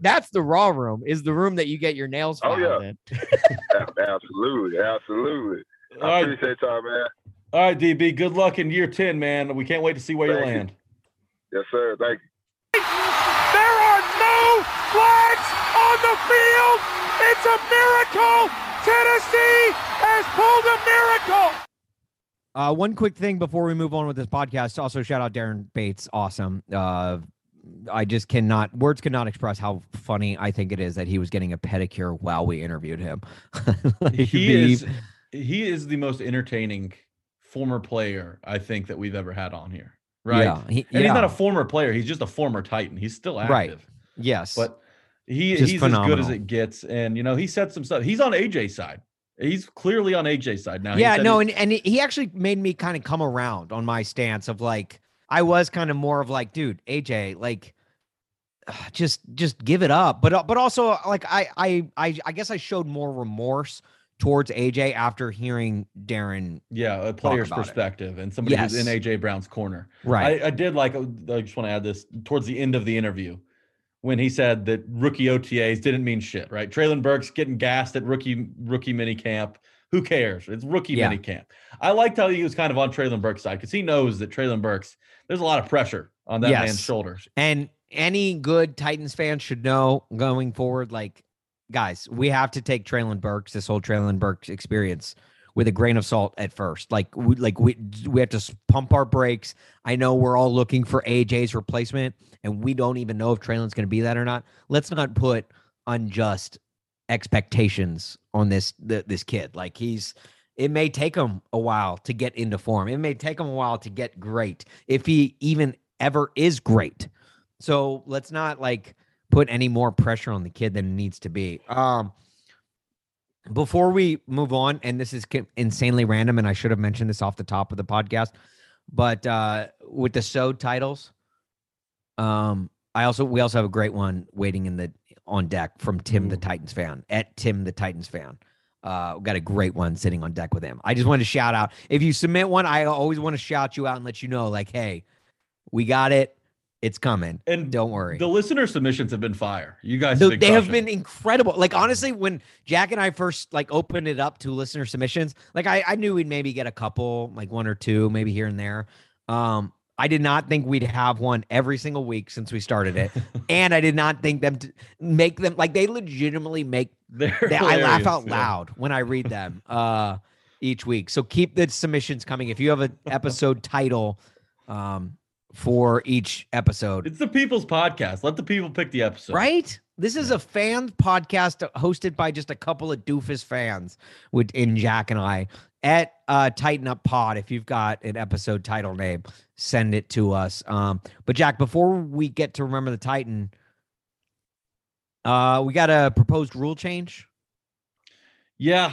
That's the Raw Room, is the room that you get your nails filed in. Absolutely. I appreciate y'all, man. All right, DB, good luck in year 10, man. We can't wait to see where you land. Yes, sir. Thank you. There are no flags on the field. It's a miracle. Tennessee has pulled a miracle. One quick thing before we move on with this podcast. Also, shout out Daren Bates. Awesome. I just words cannot express how funny I think it is that he was getting a pedicure while we interviewed him. He is the most entertaining former player I think that we've ever had on here. Right. Yeah, he's not a former player. He's just a former Titan. He's still active. Right. Yes. But he's phenomenal. As good as it gets. And, you know, he said some stuff. He's on AJ's side. He's clearly on AJ's side now. Yeah, no, and he actually made me kind of come around on my stance of, like, I was kind of more of like, dude, AJ, like, just give it up. But also, like, I guess I showed more remorse towards AJ after hearing Daren. Yeah, a player's perspective and somebody who's in AJ Brown's corner. Right. I did like. I just want to add this towards the end of the interview, when he said that rookie OTAs didn't mean shit, right? Treylon Burks getting gassed at rookie minicamp. Who cares? It's rookie minicamp. I liked how he was kind of on Treylon Burks' side, because he knows that Treylon Burks, there's a lot of pressure on that man's shoulders. And any good Titans fan should know going forward, like, guys, we have to take Treylon Burks, this whole Treylon Burks experience, with a grain of salt at first. We have to pump our brakes. I know we're all looking for AJ's replacement, and we don't even know if Treylon's going to be that or not. Let's not put unjust expectations on this kid. Like, it may take him a while to get into form. It may take him a while to get great, if he even ever is great. So let's not, like, put any more pressure on the kid than it needs to be. Before we move on, and this is insanely random, and I should have mentioned this off the top of the podcast, but with the SOD titles, we also have a great one waiting on deck from Tim the Titans fan, at Tim the Titans fan. We've got a great one sitting on deck with him. I just wanted to shout out. If you submit one, I always want to shout you out and let you know, like, hey, we got it. It's coming, and don't worry. The listener submissions have been fire. You guys, they have been incredible. Like, honestly, when Jack and I first, like, opened it up to listener submissions, like, I knew we'd maybe get a couple, like one or two, maybe here and there. I did not think we'd have one every single week since we started it, and I did not think them to make them, like, they legitimately make. I laugh out loud when I read them each week. So keep the submissions coming. If you have an episode title, for each episode. It's the people's podcast. Let the people pick the episode. Right? This is a fan podcast hosted by just a couple of doofus fans within Jack and I. At Tighten Up Pod, if you've got an episode title name, send it to us. But Jack, before we get to Remember the Titan, we got a proposed rule change. Yeah,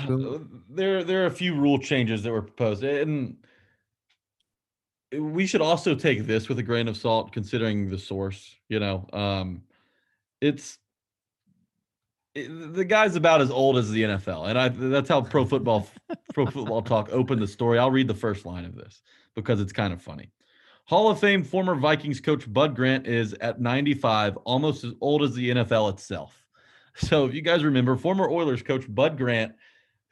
there are a few rule changes that were proposed. And we should also take this with a grain of salt, considering the source. You know, the guy's about as old as the NFL, and that's how Pro Football Talk opened the story. I'll read the first line of this because it's kind of funny. Hall of Fame former Vikings coach Bud Grant is at 95, almost as old as the NFL itself. So, if you guys remember, former Oilers coach Bud Grant,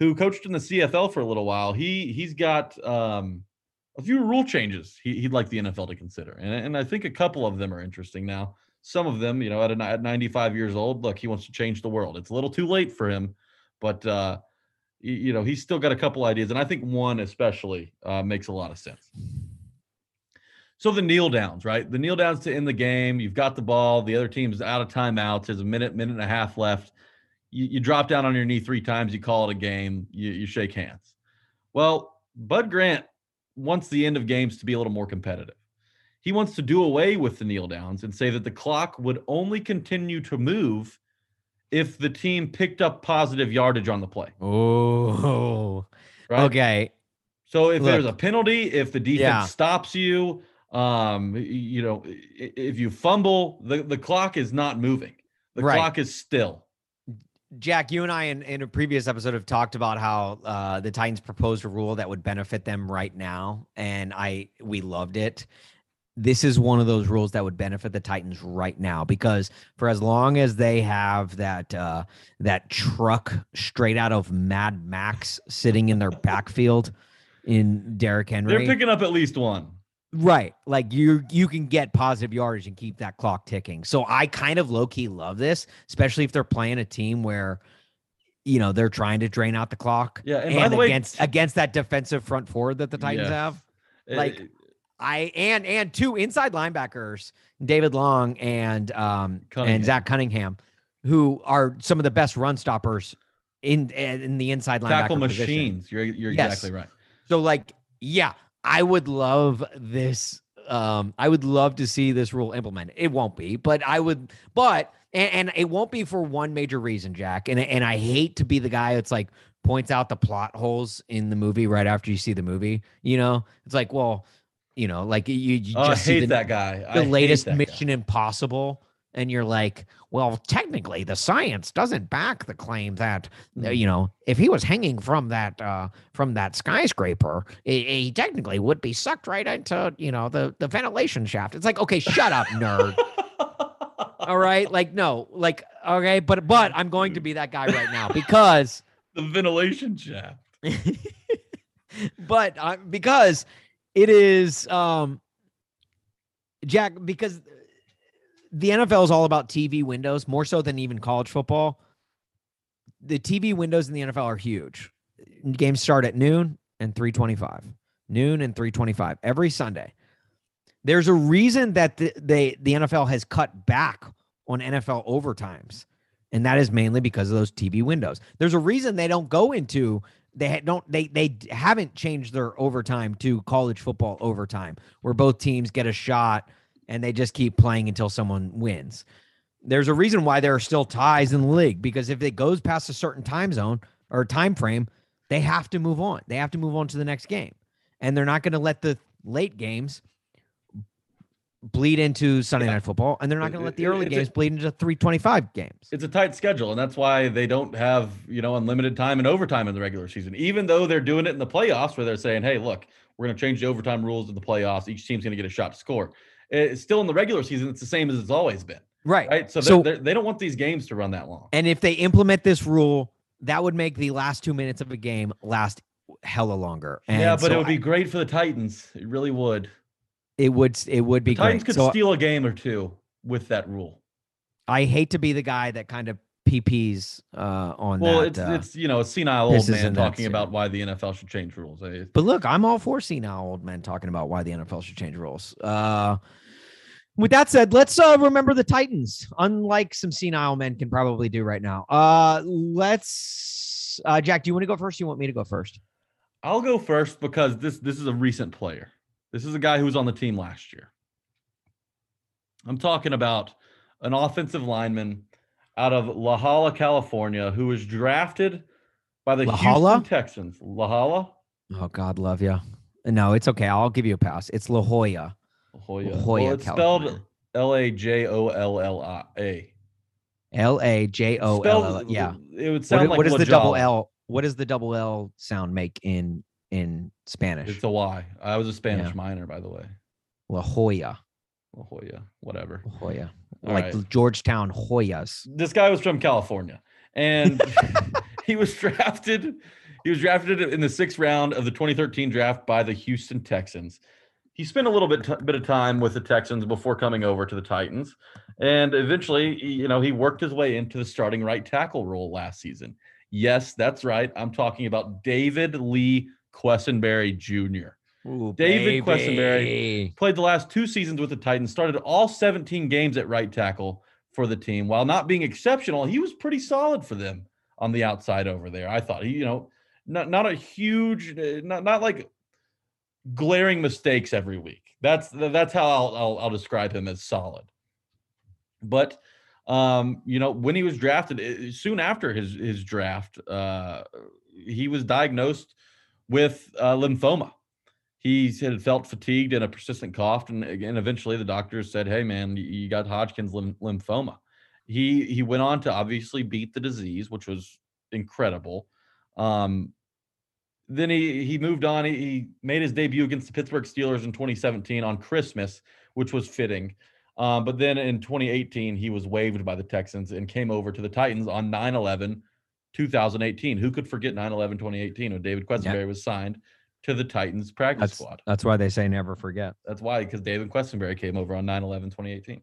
who coached in the CFL for a little while, he's got a few rule changes he'd like the NFL to consider. And I think a couple of them are interesting now. Some of them, you know, at 95 years old, look, he wants to change the world. It's a little too late for him, but, you know, he's still got a couple ideas. And I think one especially makes a lot of sense. So the kneel downs, right? The kneel downs to end the game. You've got the ball. The other team's out of timeouts. There's a minute and a half left. You drop down on your knee three times. You call it a game. You shake hands. Well, Bud Grant wants the end of games to be a little more competitive. He wants to do away with the kneel downs and say that the clock would only continue to move if the team picked up positive yardage on the play. Oh, right? Okay. So if there's a penalty, if the defense stops you, you know, if you fumble, the clock is not moving. The clock is still. Jack, you and I in a previous episode have talked about how the Titans proposed a rule that would benefit them right now, and we loved it. This is one of those rules that would benefit the Titans right now, because for as long as they have that truck straight out of Mad Max sitting in their backfield in Derrick Henry, they're picking up at least one. Right. Like you can get positive yardage and keep that clock ticking. So I kind of low key love this, especially if they're playing a team where, you know, they're trying to drain out the clock. Yeah. And by the way, against that defensive front four that the Titans have, like and two inside linebackers, David Long and Zach Cunningham, who are some of the best run stoppers in the inside linebacker tackle machines. Position. You're exactly right. So like, yeah. I would love this. I would love to see this rule implemented. It won't be, but I would, and it won't be for one major reason, Jack. And I hate to be the guy that's like points out the plot holes in the movie right after you see the movie, you know, it's like, well, you know, like you just hate that guy, the latest Mission Impossible. And you're like, well, technically the science doesn't back the claim that, you know, if he was hanging from that skyscraper, he technically would be sucked right into, you know, the ventilation shaft. It's like, okay, shut up, nerd. All right. Like, no, like, okay. But I'm going to be that guy right now because the ventilation shaft, because it is, Jack, because the NFL is all about TV windows, more so than even college football. The TV windows in the NFL are huge. Games start at noon and 3:25. Noon and 3:25 every Sunday. There's a reason that the NFL has cut back on NFL overtimes, and that is mainly because of those TV windows. There's a reason they don't go into they haven't changed their overtime to college football overtime, where both teams get a shot. And they just keep playing until someone wins. There's a reason why there are still ties in the league, because if it goes past a certain time zone or time frame, they have to move on. They have to move on to the next game. And they're not going to let the late games bleed into Sunday Night Football, and they're not going to let the early games bleed into 3:25 games. It's a tight schedule, and that's why they don't have, you know, unlimited time and overtime in the regular season, even though they're doing it in the playoffs where they're saying, hey, look, we're going to change the overtime rules in the playoffs. Each team's going to get a shot to score. It's still in the regular season. It's the same as it's always been. Right. So they don't want these games to run that long. And if they implement this rule, that would make the last 2 minutes of a game last hella longer. And yeah, but so it would be great for the Titans. It really would. It would be great. The Titans could steal a game or two with that rule. I hate to be the guy that kind of PPs on that. Well, it's you know, a senile old man talking about why the NFL should change rules. But look, I'm all for senile old men talking about why the NFL should change rules. With that said, let's remember the Titans, unlike some senile men can probably do right now. Let's Jack, do you want to go first? Or you want me to go first? I'll go first because this is a recent player. This is a guy who was on the team last year. I'm talking about an offensive lineman out of La Jolla, California, who was drafted by the Houston Texans. La Jolla? Oh, God love you. No, it's okay. I'll give you a pass. It's La Jolla. La Jolla, well, it's California. Spelled L-A-J-O-L-L-A. L-A-J-O-L-L-A, yeah. It would sound like La Jolla. What does the double L sound make in Spanish? It's a Y. I was a Spanish minor, by the way. La Jolla. La Jolla, whatever. La Jolla. Like right. Georgetown Hoyas. This guy was from California, and he was drafted. He was drafted in the sixth round of the 2013 draft by the Houston Texans. He spent a little bit of time with the Texans before coming over to the Titans. And eventually, he worked his way into the starting right tackle role last season. Yes, that's right. I'm talking about David Lee Quesenberry Jr. Ooh, David Quesenberry played the last two seasons with the Titans, started all 17 games at right tackle for the team. While not being exceptional, he was pretty solid for them on the outside over there. I thought, not glaring mistakes every week. That's how I'll describe him, as solid. But when he was drafted, soon after his draft, he was diagnosed with lymphoma. He had felt fatigued and a persistent cough, and eventually the doctors said, "Hey, man, you got Hodgkin's lymphoma." He went on to obviously beat the disease, which was incredible. Then he moved on. He made his debut against the Pittsburgh Steelers in 2017 on Christmas, which was fitting. But then in 2018, he was waived by the Texans and came over to the Titans on 9/11/2018. Who could forget 9/11/2018 when David Quesenberry was signed to the Titans practice squad? That's why they say never forget. That's why, because David Quesenberry came over on 9/11/2018.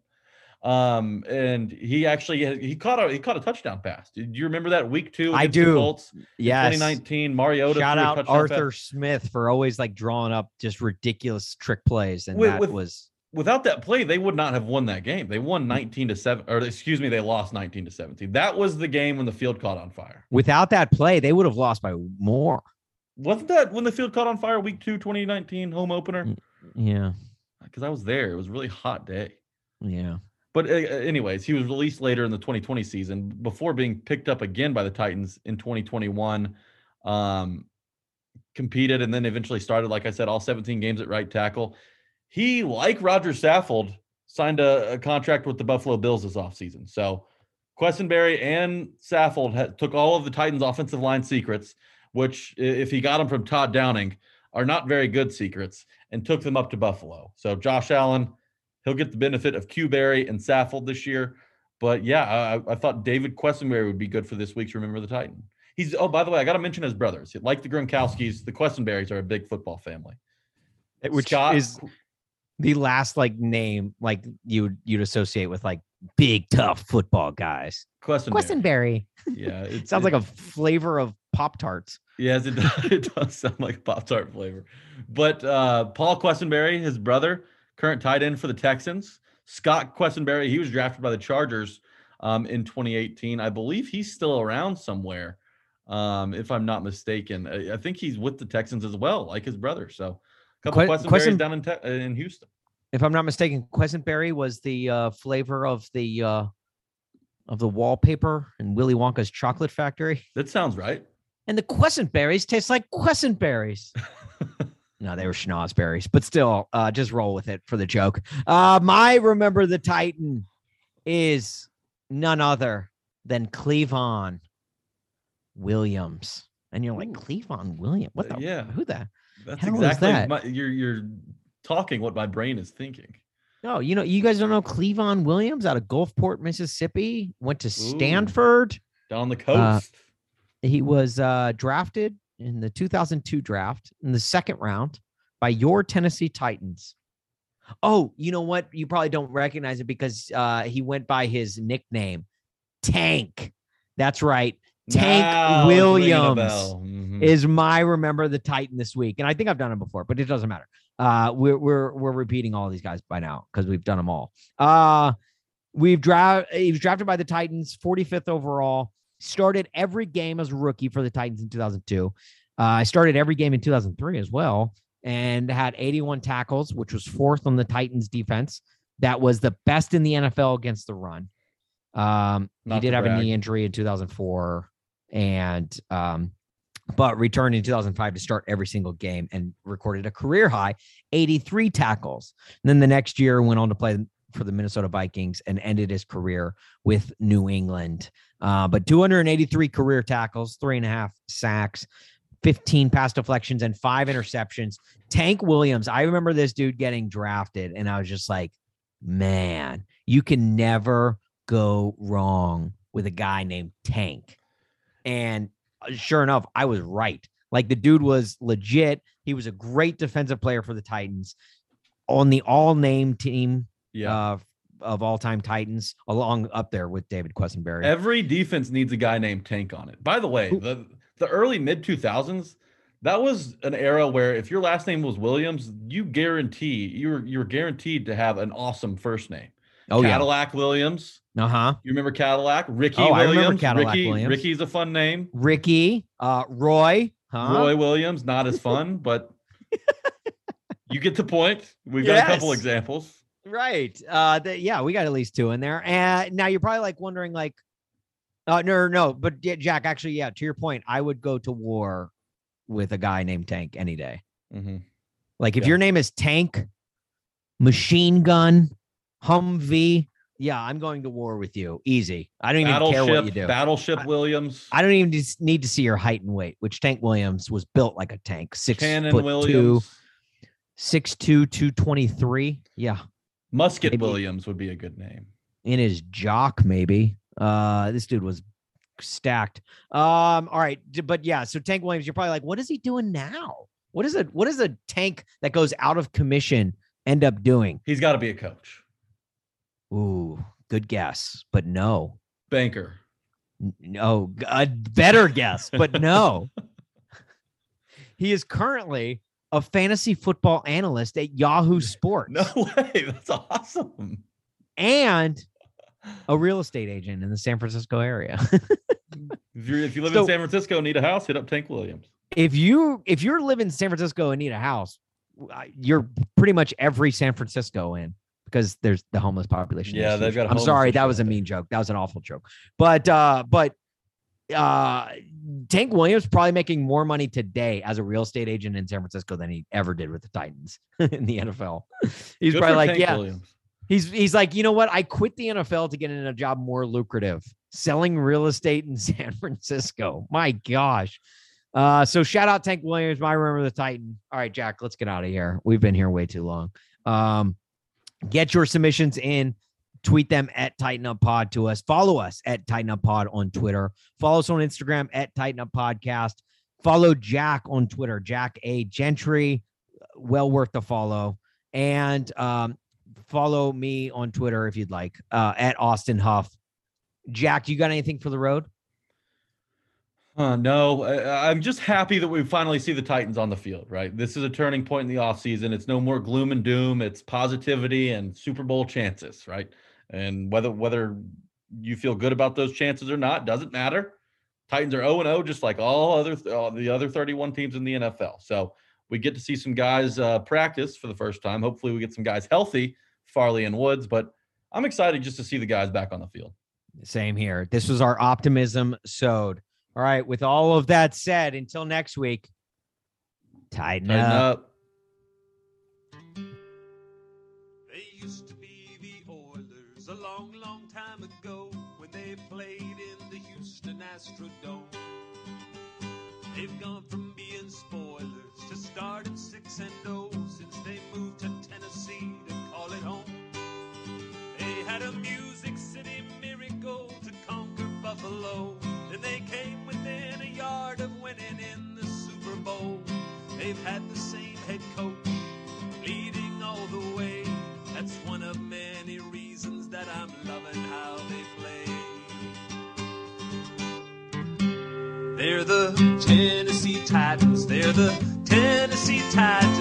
And he actually he caught a touchdown pass. Do you remember that week two? I do. The Colts, yes. 2019, Mariota. Shout out Arthur Smith for always drawing up just ridiculous trick plays. And without that play, they would not have won that game. They won 19-7, or excuse me, they lost 19-17. That was the game when the field caught on fire. Without that play, they would have lost by more. Wasn't that when the field caught on fire? Week 2, 2019, home opener. Yeah, because I was there. It was a really hot day. Yeah. But anyways, he was released later in the 2020 season before being picked up again by the Titans in 2021, competed, and then eventually started, like I said, all 17 games at right tackle. He, like Roger Saffold, signed a contract with the Buffalo Bills this offseason. So Quesenberry and Saffold took all of the Titans' offensive line secrets, which, if he got them from Todd Downing, are not very good secrets, and took them up to Buffalo. So Josh Allen, he'll get the benefit of Q-Berry and Saffold this year. But, yeah, I thought David Quesenberry would be good for this week's Remember the Titan. Oh, by the way, I got to mention his brothers. Like the Gronkowskis, the Quesenberrys are a big football family. Which is the last, name, you'd associate with, big, tough football guys. Quesenberry. Yeah. Sounds like a flavor of Pop-Tarts. Yes, it does sound like a Pop-Tart flavor. But Paul Quesenberry, his brother, current tight end for the Texans. Scott Quesenberry, he was drafted by the Chargers in 2018. I believe he's still around somewhere, if I'm not mistaken. I think he's with the Texans as well, like his brother. So a couple of Quesenberry's down in Houston. If I'm not mistaken, Quesenberry was the flavor of the wallpaper in Willy Wonka's Chocolate Factory. That sounds right. And the Quesenberries taste like Quesenberries. No, they were schnozberries, but still, just roll with it for the joke. My Remember the Titan is none other than Treylon Williams. And you're like, Treylon Williams? What the? Yeah. Who the? That's exactly that? You're talking what my brain is thinking. No, you guys don't know Treylon Williams out of Gulfport, Mississippi, went to Stanford. Down the coast. He was drafted in the 2002 draft in the second round by your Tennessee Titans. Oh, you know what? You probably don't recognize it because he went by his nickname, Tank. That's right. Tank Williams is my Remember the Titan this week. And I think I've done it before, but it doesn't matter. We're repeating all these guys by now because we've done them all. He was drafted by the Titans, 45th overall. Started every game as a rookie for the Titans in 2002. I started every game in 2003 as well, and had 81 tackles, which was fourth on the Titans defense. That was the best in the NFL against the run. He did have a knee injury in 2004, and but returned in 2005 to start every single game and recorded a career high 83 tackles. And then the next year went on to play for the Minnesota Vikings and ended his career with New England. But 283 career tackles, 3.5 sacks, 15 pass deflections, and 5 interceptions. Tank Williams, I remember this dude getting drafted, and I was just like, man, you can never go wrong with a guy named Tank. And sure enough, I was right. Like, the dude was legit. He was a great defensive player for the Titans on the all-name team of all-time Titans, along up there with David Quesenberry. Every defense needs a guy named Tank on it. By the way, the early mid-2000s, that was an era where if your last name was Williams, you were guaranteed to have an awesome first name. Oh, Cadillac Williams. Uh-huh. You remember Cadillac? Ricky Williams. I remember Cadillac Williams. Ricky's a fun name. Ricky. Roy. Huh? Roy Williams, not as fun, but you get the point. We've got a couple examples. Right. We got at least two in there. And now you're probably like wondering, like, no. But yeah, Jack, actually, yeah, to your point, I would go to war with a guy named Tank any day. Mm-hmm. Like, if your name is Tank, Machine Gun, Humvee, yeah, I'm going to war with you. Easy. I don't even care what you do. Battleship Williams. I don't even need to see your height and weight, which Tank Williams was built like a tank. 6'2", 223. Yeah. Musket Williams would be a good name. In his jock, maybe. This dude was stacked. All right. But yeah, so Tank Williams, you're probably like, what is he doing now? What is a tank that goes out of commission end up doing? He's got to be a coach. Ooh, good guess, but no. Banker. No, a better guess, but no. He is currently a fantasy football analyst at Yahoo Sports. No way. That's awesome. And a real estate agent in the San Francisco area. If you live in San Francisco and need a house, hit up Tank Williams. If you're living in San Francisco and need a house, you're pretty much every San Francisco in. Because there's the homeless population. Yeah, they've got. I'm sorry, that was a mean joke. That was an awful joke. But Tank Williams probably making more money today as a real estate agent in San Francisco than he ever did with the Titans in the NFL. He's good, probably like, Tank Williams. He's like, you know what? I quit the NFL to get in a job more lucrative, selling real estate in San Francisco. My gosh. So shout out Tank Williams, my remember the Titan. All right, Jack, let's get out of here. We've been here way too long. Get your submissions in, tweet them at Tighten Up Pod to us. Follow us at Tighten Up Pod on Twitter. Follow us on Instagram at Tighten Up Podcast. Follow Jack on Twitter, Jack A. Gentry, well worth the follow. And follow me on Twitter if you'd like, at Austin Huff. Jack, you got anything for the road? No, I'm just happy that we finally see the Titans on the field, right? This is a turning point in the offseason. It's no more gloom and doom. It's positivity and Super Bowl chances, right? And whether you feel good about those chances or not, doesn't matter. Titans are 0-0, just like all the other 31 teams in the NFL. So we get to see some guys practice for the first time. Hopefully we get some guys healthy, Farley and Woods, but I'm excited just to see the guys back on the field. Same here. This was our optimism sowed. All right, with all of that said, until next week, tighten up. They used to be the Oilers a long, long time ago when they played in the Houston Astrodome. They've gone from being spoilers to starting 6-0 since they moved to Tennessee to call it home. They had a Music City miracle to conquer Buffalo. And they came within a yard of winning in the Super Bowl. They've had the same head coach leading all the way. That's one of many reasons that I'm loving how they play. They're the Tennessee Titans. They're the Tennessee Titans.